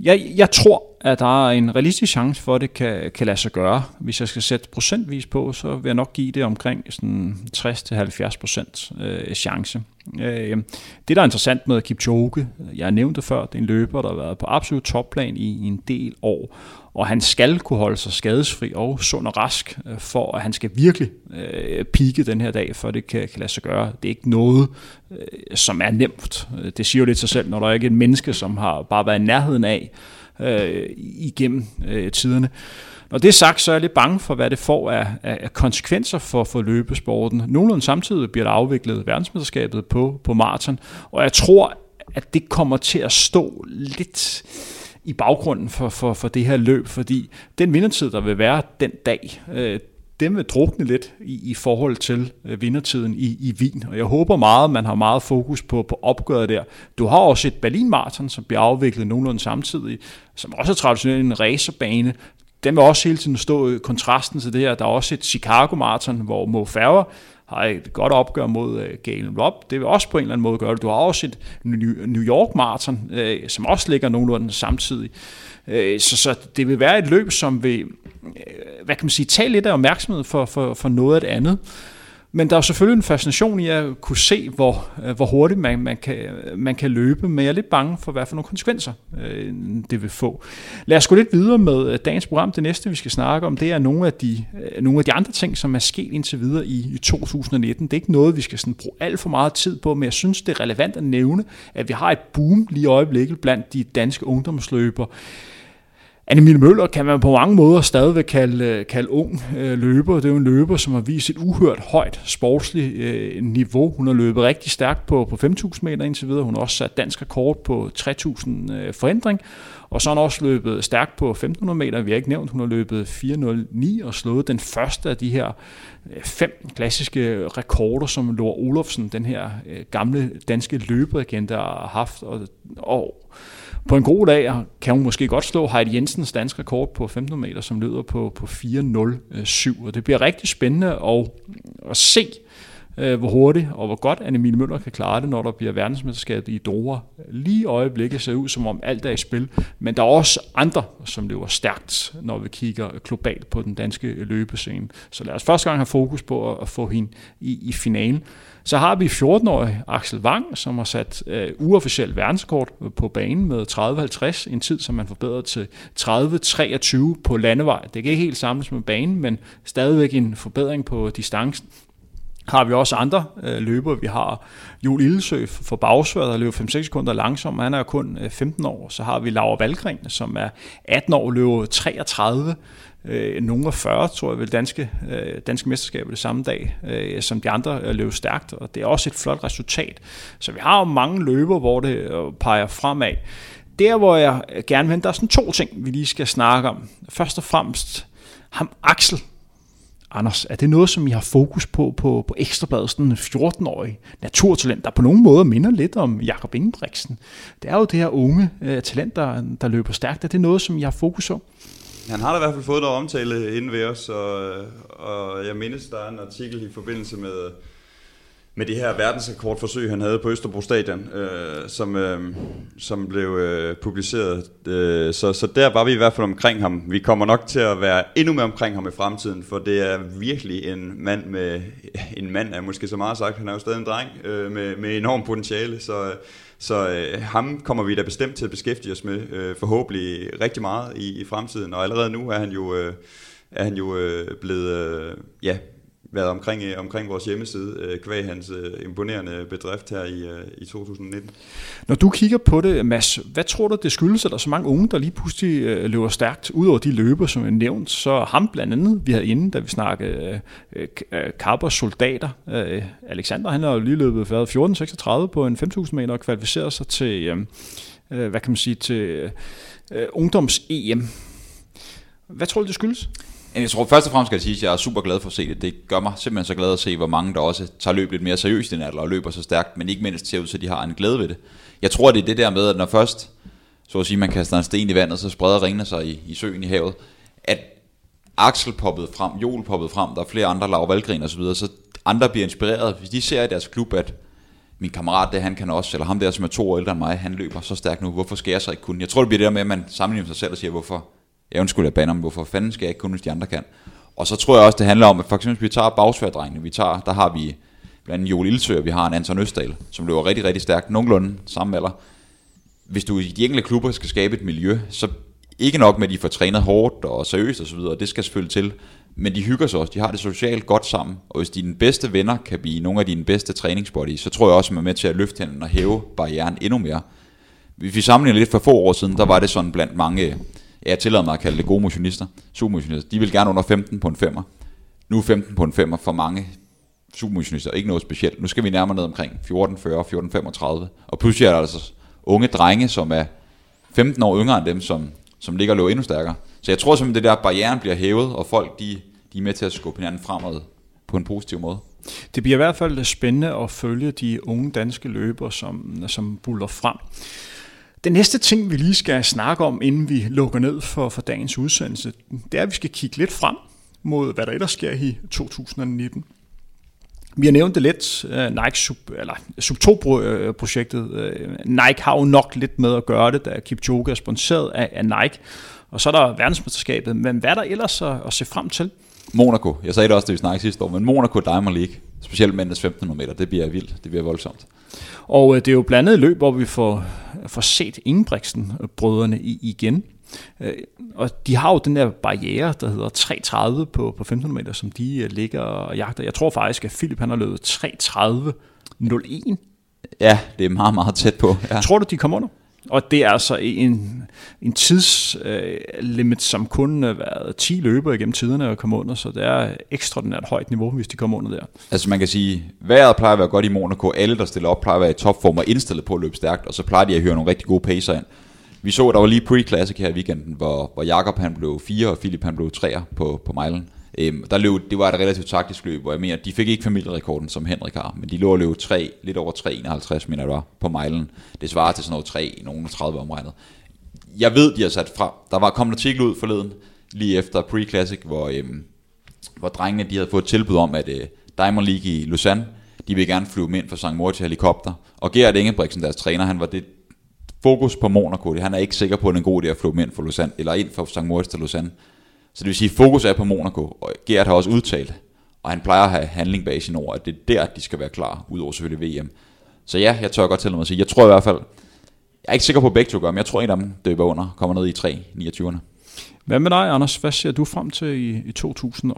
Jeg, jeg tror, at der er en realistisk chance for, at det kan, kan lade sig gøre. Hvis jeg skal sætte procentvis på, så vil jeg nok give det omkring sådan tres til halvfjerds procent øh, chance. Øh, det, der er interessant med Kipchoge, jeg nævnte før, det er en løber, der har været på absolut topplan i, i en del år, og han skal kunne holde sig skadesfri og sund og rask, for at han skal virkelig øh, pike den her dag, for det kan, kan lade sig gøre. Det er ikke noget, øh, som er nemt. Det siger jo lidt sig selv, når der ikke er et menneske, som har bare været i nærheden af, Øh, igennem øh, tiderne. Når det er sagt, så er jeg lidt bange for, hvad det får af, af konsekvenser for, for løbesporten. Nogenlunde samtidig bliver der afviklet verdensmesterskabet på, på maraton, og jeg tror, at det kommer til at stå lidt i baggrunden for, for, for det her løb, fordi den vindertid, der vil være den dag, øh, dem vil drukne lidt i, i forhold til øh, vindertiden i, i Wien. Og jeg håber meget, man har meget fokus på, på opgøret der. Du har også et Berlin-marathon, som bliver afviklet nogenlunde samtidig, som også er traditionelt en racerbane. Den vil også hele tiden stå i kontrasten til det her. Der er også et Chicago-marathon, hvor Mo Farah har et godt opgør mod øh, Galen Rupp. Det vil også på en eller anden måde gøre det. Du har også et New York-marathon, øh, som også ligger nogenlunde samtidig. Øh, så, så det vil være et løb, som vil... hvad kan man sige, tage lidt af opmærksomhed for, for, for noget af det andet. Men der er selvfølgelig en fascination i at kunne se, hvor, hvor hurtigt man, man, kan, man kan løbe, men jeg er lidt bange for, hvad for nogle konsekvenser øh, det vil få. Lad os gå lidt videre med dagens program. Det næste, vi skal snakke om, det er nogle af de, nogle af de andre ting, som er sket indtil videre i, i to tusind nitten. Det er ikke noget, vi skal sådan bruge alt for meget tid på, men jeg synes, det er relevant at nævne, at vi har et boom lige i øjeblikket blandt de danske ungdomsløbere. Anna Emilie Møller kan man på mange måder stadigvæk kalde, kalde ung løber. Det er jo en løber, som har vist et uhørt højt sportsligt niveau. Hun har løbet rigtig stærkt på, på fem tusind meter indtil videre. Hun har også sat dansk rekord på tre tusind forhindring. Og så har hun også løbet stærkt på femten hundrede meter, vi har ikke nævnt. Hun har løbet fire nul ni og slået den første af de her fem klassiske rekorder, som Laura Olofsen, den her gamle danske løberegent, har haft. Og, og på en god dag kan hun måske godt slå Heidi Jensens danske rekord på femten hundrede meter, som lyder på, på fire nul syv. Og det bliver rigtig spændende at, at se, hvor hurtigt og hvor godt Anne-Emilie Møller kan klare det, når der bliver verdensmesterskabet i Doha. Lige i øjeblikket ser ud, som om alt er i spil, men der er også andre, som løber stærkt, når vi kigger globalt på den danske løbescene. Så lad os første gang have fokus på at få hende i, i finalen. Så har vi fjorten-årige Axel Wang, som har sat øh, uofficielt verdenskort på banen med tredive halvtreds, en tid, som man forbedrede til tredive treogtyve på landevej. Det kan ikke helt samles med banen, men stadigvæk en forbedring på distancen. Har vi også andre øh, løbere. Vi har Jul Ildsø for Bagsværd, der løber fem seks sekunder langsomt. Han er kun øh, femten år. Så har vi Laura Valgren, som er atten år, løber treogtredive. Øh, nogle af fyrre, tror jeg vel, danske, øh, danske mesterskaber det samme dag, øh, som de andre øh, løber stærkt. Og det er også et flot resultat. Så vi har jo mange løbere, hvor det øh, peger fremad. Der, hvor jeg gerne vil hen, der er sådan to ting, vi lige skal snakke om. Først og fremmest ham Axel. Anders, er det noget, som I har fokus på på, på Ekstra Bladet, den fjorten-årige naturtalent, der på nogen måde minder lidt om Jakob Ingebrigtsen? Det er jo det her unge uh, talent, der, der løber stærkt. Er det noget, som I har fokus på? Han har da i hvert fald fået noget omtale inde ved os, og, og jeg mindes, der er en artikel i forbindelse med, med det her verdensrekordforsøg, han havde på Østerbro Stadion, øh, som, øh, som blev øh, publiceret. Øh, så, så der var vi i hvert fald omkring ham. Vi kommer nok til at være endnu mere omkring ham i fremtiden, for det er virkelig en mand med... En mand er måske så meget sagt, han er jo stadig en dreng, øh, med, med enormt potentiale, så... Øh, Så øh, ham kommer vi da bestemt til at beskæftige os med, øh, forhåbentlig rigtig meget i, i fremtiden. Og allerede nu er han jo, øh, er han jo øh, blevet, øh, ja, været omkring, øh, omkring vores hjemmeside, øh, kvæg hans øh, imponerende bedrift her i, øh, i to tusind nitten. Når du kigger på det, Mads, hvad tror du, det skyldes, at der er så mange unge, der lige pludselig øh, løber stærkt? Udover de løber, som jeg nævnte, så ham blandt andet, vi havde inde, da vi snakkede øh, øh, kapper, soldater. Øh, Alexander, han har jo lige løbet fjorten seksogtredive på en fem tusind meter og kvalificeret sig til, øh, hvad kan man sige, til øh, ungdoms-E M. Hvad tror du, det skyldes? Jeg tror først og fremmest skal jeg sige, at jeg er super glad for at se det. Det gør mig simpelthen så glad at se, hvor mange der også tager løb lidt mere seriøst end alder og løber så stærkt, men ikke mindst ser ud til, at de har en glæde ved det. Jeg tror, det er det der med, at når først, så at sige, man kaster en sten i vandet, så spreder ringene sig i, i søen i havet, at Axel poppede frem, Joel poppede frem, der er flere andre, Laura Valgren og så videre, så andre bliver inspireret. Hvis de ser i deres klub, at min kammerat, det han kan også, eller ham der, som er to år ældre end mig, han løber så stærkt nu, hvorfor skal jeg så ikke kunne? Jeg tror, det bliver det der med, at man sammenligner sig selv og siger, hvorfor? Jeg undskyld jeg baner om, hvorfor fanden skal jeg ikke kun, hvis de andre kan. Og så tror jeg også, det handler om, at for eksempel, vi tager bagsværdrengene, vi tager, der har vi blandt andet Jule Ildsø, vi har en Anton Østdal, som løber rigtig, rigtig stærkt, nogenlunde samme alder. Hvis du i de enkelte klubber skal skabe et miljø, så ikke nok med, at de får trænet hårdt og seriøst osv., og det skal selvfølgelig til, men de hygger sig også, de har det socialt godt sammen, og hvis dine bedste venner kan blive nogle af dine bedste træningsbody, så tror jeg også, man er med til at løfte hænden og hæve barrieren endnu mere. Hvis vi sammenligner lidt for få år siden, der var det sådan blandt mange... Jeg tillader mig at kalde det gode motionister, supermotionister. De vil gerne under femten på en femmer. Nu er femten på en femmer for mange supermotionister. Ikke noget specielt. Nu skal vi nærmere ned omkring fjorten fyrre, fjorten femogtredive. Og pludselig er der altså unge drenge, som er femten år yngre end dem, som, som ligger og løber endnu stærkere. Så jeg tror simpelthen, det der barrieren bliver hævet, og folk de, de er med til at skubbe hinanden fremad på en positiv måde. Det bliver i hvert fald spændende at følge de unge danske løbere, som, som buller frem. Den næste ting, vi lige skal snakke om, inden vi lukker ned for, for dagens udsendelse, det er, at vi skal kigge lidt frem mod, hvad der ellers sker i to tusind nitten. Vi har nævnt det lidt, Nike sub, eller sub to-projektet. Nike har jo nok lidt med at gøre det, da Kipchoge er sponsoreret af, af Nike. Og så er der verdensmesterskabet, men hvad er der ellers at, at se frem til? Monaco. Jeg sagde det også, da vi snakkede sidste år, men Monaco Diamond League. Specielt mændenes femten hundrede meter, det bliver vildt, det bliver voldsomt. Og det er jo blandt andet løb, hvor vi får, får set Ingebrigtsen-brødrene igen. Og de har jo den der barriere, der hedder tre tredive på, på femten hundrede meter, som de ligger og jagter. Jeg tror faktisk, at Philip han har løbet tre tredive nul en. Ja, det er meget, meget tæt på. Ja. Tror du, de kommer under? Og det er altså en, en tidslimit, øh, som kun har været ti løbere igennem tiderne at komme under, så det er ekstraordinært højt niveau, hvis de kommer under der. Altså man kan sige, vejret plejer at være godt i Monaco, alle der stiller op plejer at være i topform og indstillet på at løbe stærkt, og så plejer de at høre nogle rigtig gode pacer ind. Vi så, der var lige pre-classic her i weekenden, hvor, hvor Jakob han blev fire og Philip han blev treer på, på mejlen. Øhm, der løb, det var et relativt taktisk løb, hvor jeg mener, de fik ikke familierekorden, som Henrik har, men de lå og løb tre, lidt over tre komma enoghalvtreds, mener det var, på mejlen. Det svarer til sådan noget tre tredive omregnet. Jeg ved, de har sat frem. Der var kommet en artikel ud forleden, lige efter pre-classic, hvor, øhm, hvor drengene de havde fået et tilbud om, at øh, Diamond League i Lausanne, de ville gerne flyve ind fra Sankt Mor til helikopter. Og Gerhard Ingebrigtsen, deres træner, han var det fokus på Monaco. Han er ikke sikker på, at det er en god idé at flyve ind fra Lausanne, eller ind fra Sankt Mor til Lausanne. Så det vil sige, at fokus er på Monaco, og Gerhard har også udtalt, og han plejer at have handling bag sin ord, at det er der, de skal være klar, udover selvfølgelig V M. Så ja, jeg tør godt til mig at sige, jeg tror i hvert fald, jeg er ikke sikker på begge to gør, men jeg tror en af dem døber under, kommer ned i tre niogtyve'erne. Hvad med dig, Anders? Hvad ser du frem til i, i to tusind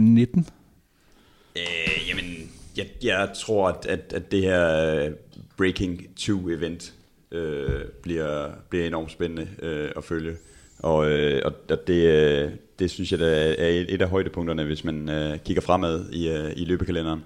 nitten? Øh, jamen, jeg, jeg tror, at, at, at det her Breaking Two event øh, bliver, bliver enormt spændende øh, at følge. Og, øh, og det, øh, det synes jeg er et af højdepunkterne, hvis man øh, kigger fremad i, øh, i løbekalenderen.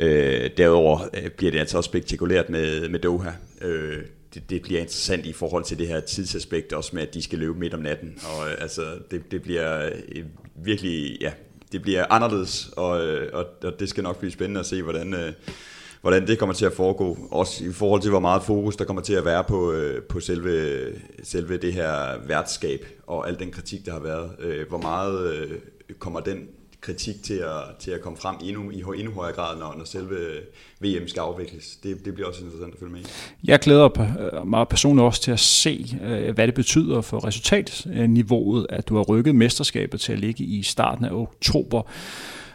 Øh, derudover øh, bliver det altså også spektakulært med, med Doha. Øh, det, det bliver interessant i forhold til det her tidsaspekt, også med at de skal løbe midt om natten. Og øh, altså, det, det bliver øh, virkelig, ja, det bliver anderledes, og, øh, og, og det skal nok blive spændende at se, hvordan... Øh, hvordan det kommer til at foregå, også i forhold til, hvor meget fokus der kommer til at være på, øh, på selve, selve det her værtskab, og al den kritik, der har været. Øh, hvor meget øh, kommer den kritik til at, til at komme frem endnu, i endnu højere grad, når, når selve V M skal afvikles? Det, det bliver også interessant at følge med i. Jeg glæder mig personligt også til at se, hvad det betyder for resultatniveauet, at du har rykket mesterskabet til at ligge i starten af oktober.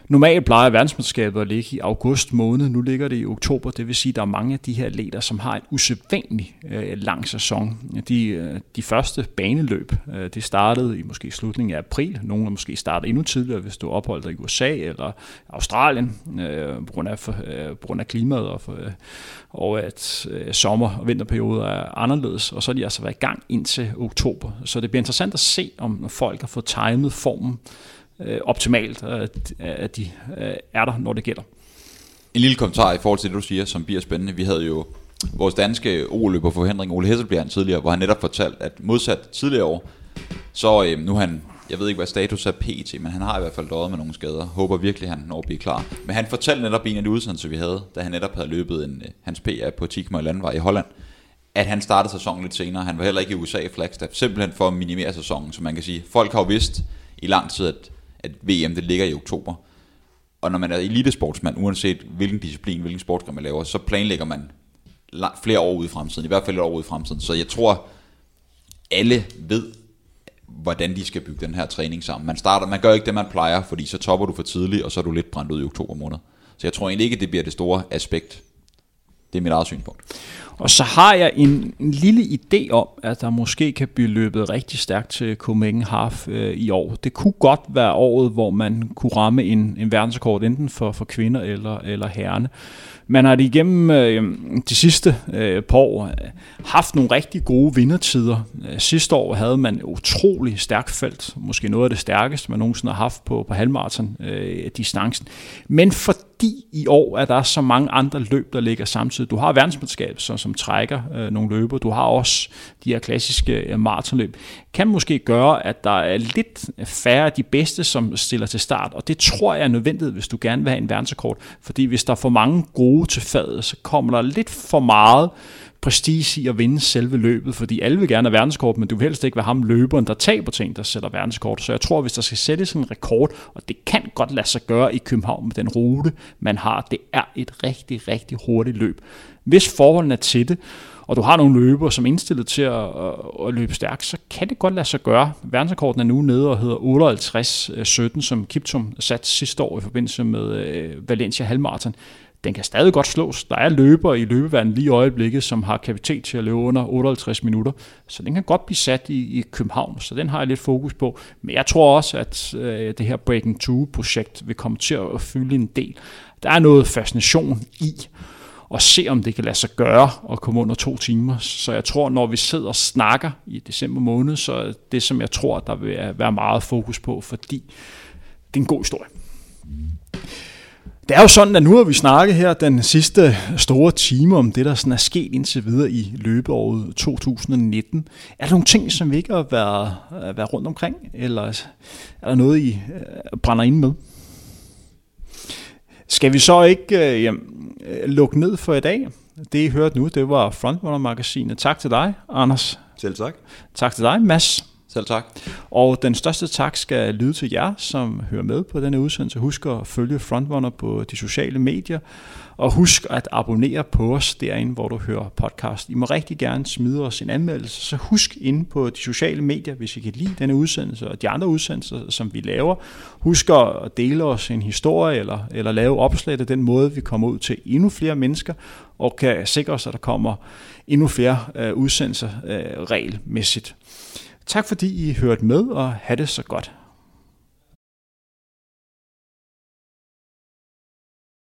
Normalt plejer verdensmesterskabet at ligge i august måned, nu ligger det i oktober, det vil sige, at der er mange af de her atleter, som har en usædvanlig øh, lang sæson. De, øh, de første baneløb, øh, det startede i måske slutningen af april, nogle måske startede endnu tidligere, hvis du opholdt dig i U S A eller Australien, øh, på, grund af, øh, på grund af klimaet og, for, øh, og at øh, sommer- og vinterperioder er anderledes, og så har de altså været i gang indtil oktober. Så det bliver interessant at se, om folk har fået timet formen optimalt, at de er der, når det gælder. En lille kommentar i forhold til det, du siger, som bliver spændende. Vi havde jo vores danske O-løber for Henrik, Ole Hesselbjerg, tidligere, hvor han netop fortalte, at modsat tidligere år, så øh, nu han, jeg ved ikke, hvad status er P T, men han har i hvert fald døjet med nogle skader. Håber virkelig, han når at blive klar. Men han fortalte netop i en af de udsendelser, vi havde, da han netop havde løbet en, hans P R på ti kilometer landevej i Holland, at han startede sæsonen lidt senere. Han var heller ikke i U S A i Flagstaff, simpelthen for at minimere sæsonen, så man kan sige, folk har jo vidst i lang tid, at at V M det ligger i oktober. Og når man er elitesportsmand, uanset hvilken disciplin, hvilken sportsgren man laver, så planlægger man flere år ude i fremtiden, i hvert fald et år ude i fremtiden. Så jeg tror, alle ved, hvordan de skal bygge den her træning sammen. Man starter, man gør ikke det, man plejer, fordi så topper du for tidligt, og så er du lidt brændt ud i oktober måned. Så jeg tror egentlig ikke, det bliver det store aspekt. Det er mit eget synspunkt. Og så har jeg en, en lille idé om, at der måske kan blive løbet rigtig stærkt til Copenhagen Half øh, i år. Det kunne godt være året, hvor man kunne ramme en, en verdensrekord, enten for, for kvinder eller, eller herrene. Man har det igennem øh, de sidste øh, par år haft nogle rigtig gode vindertider. Sidste år havde man et utrolig stærkt felt. Måske noget af det stærkeste, man nogensinde har haft på, på halvmarathon-distancen. Øh, Men fordi i år er der så mange andre løb, der ligger samtidig. Du har verdensmesterskabet, så som trækker øh, nogle løber. Du har også de her klassiske øh, maratonløb. Kan måske gøre, at der er lidt færre af de bedste, som stiller til start. Og det tror jeg er nødvendigt, hvis du gerne vil have en verdensrekord. Fordi hvis der er for mange gode til faget, så kommer der lidt for meget prestige i at vinde selve løbet. Fordi alle vil gerne have verdensrekord, men du vil helst ikke være ham løberen, der taber ting, der sætter verdensrekord. Så jeg tror, hvis der skal sættes en rekord, og det kan godt lade sig gøre i København med den rute, man har. Det er et rigtig, rigtig hurtigt løb. Hvis forholdene er til det, og du har nogle løbere, som er indstillet til at, at løbe stærkt, så kan det godt lade sig gøre. Verdensrekorden er nu nede og hedder otteoghalvtreds sytten, som Kipchoge satte sidste år i forbindelse med Valencia Halvmarathon. Den kan stadig godt slås. Der er løbere i løbeverdenen lige i øjeblikket, som har kapacitet til at løbe under otteoghalvtreds minutter. Så den kan godt blive sat i, i København, så den har jeg lidt fokus på. Men jeg tror også, at øh, det her Breaking Two-projekt vil komme til at fylde en del. Der er noget fascination i og se, om det kan lade sig gøre at komme under to timer. Så jeg tror, når vi sidder og snakker i december måned, så er det, som jeg tror, der vil være meget fokus på, fordi det er en god historie. Det er jo sådan, at nu har vi snakket her den sidste store time om det, der sådan er sket indtil videre i løbeåret to tusind nitten. Er der nogle ting, som vi ikke har været, været rundt omkring, eller er der noget, I brænder ind med? Skal vi så ikke øh, lukke ned for i dag? Det, I hørte nu, det var Frontrunner-magasinet. Tak til dig, Anders. Selv tak. Tak til dig, Mads. Selv tak. Og den største tak skal lyde til jer, som hører med på denne udsendelse. Husk at følge Frontrunner på de sociale medier, og husk at abonnere på os derinde, hvor du hører podcast. I må rigtig gerne smide os en anmeldelse, så husk inde på de sociale medier, hvis I kan lide denne udsendelse og de andre udsendelser, som vi laver. Husk at dele os en historie eller, eller lave opslag af den måde, vi kommer ud til endnu flere mennesker, og kan sikre os, at der kommer endnu flere øh, udsendelser øh, regelmæssigt. Tak fordi I hørte med, og have det så godt.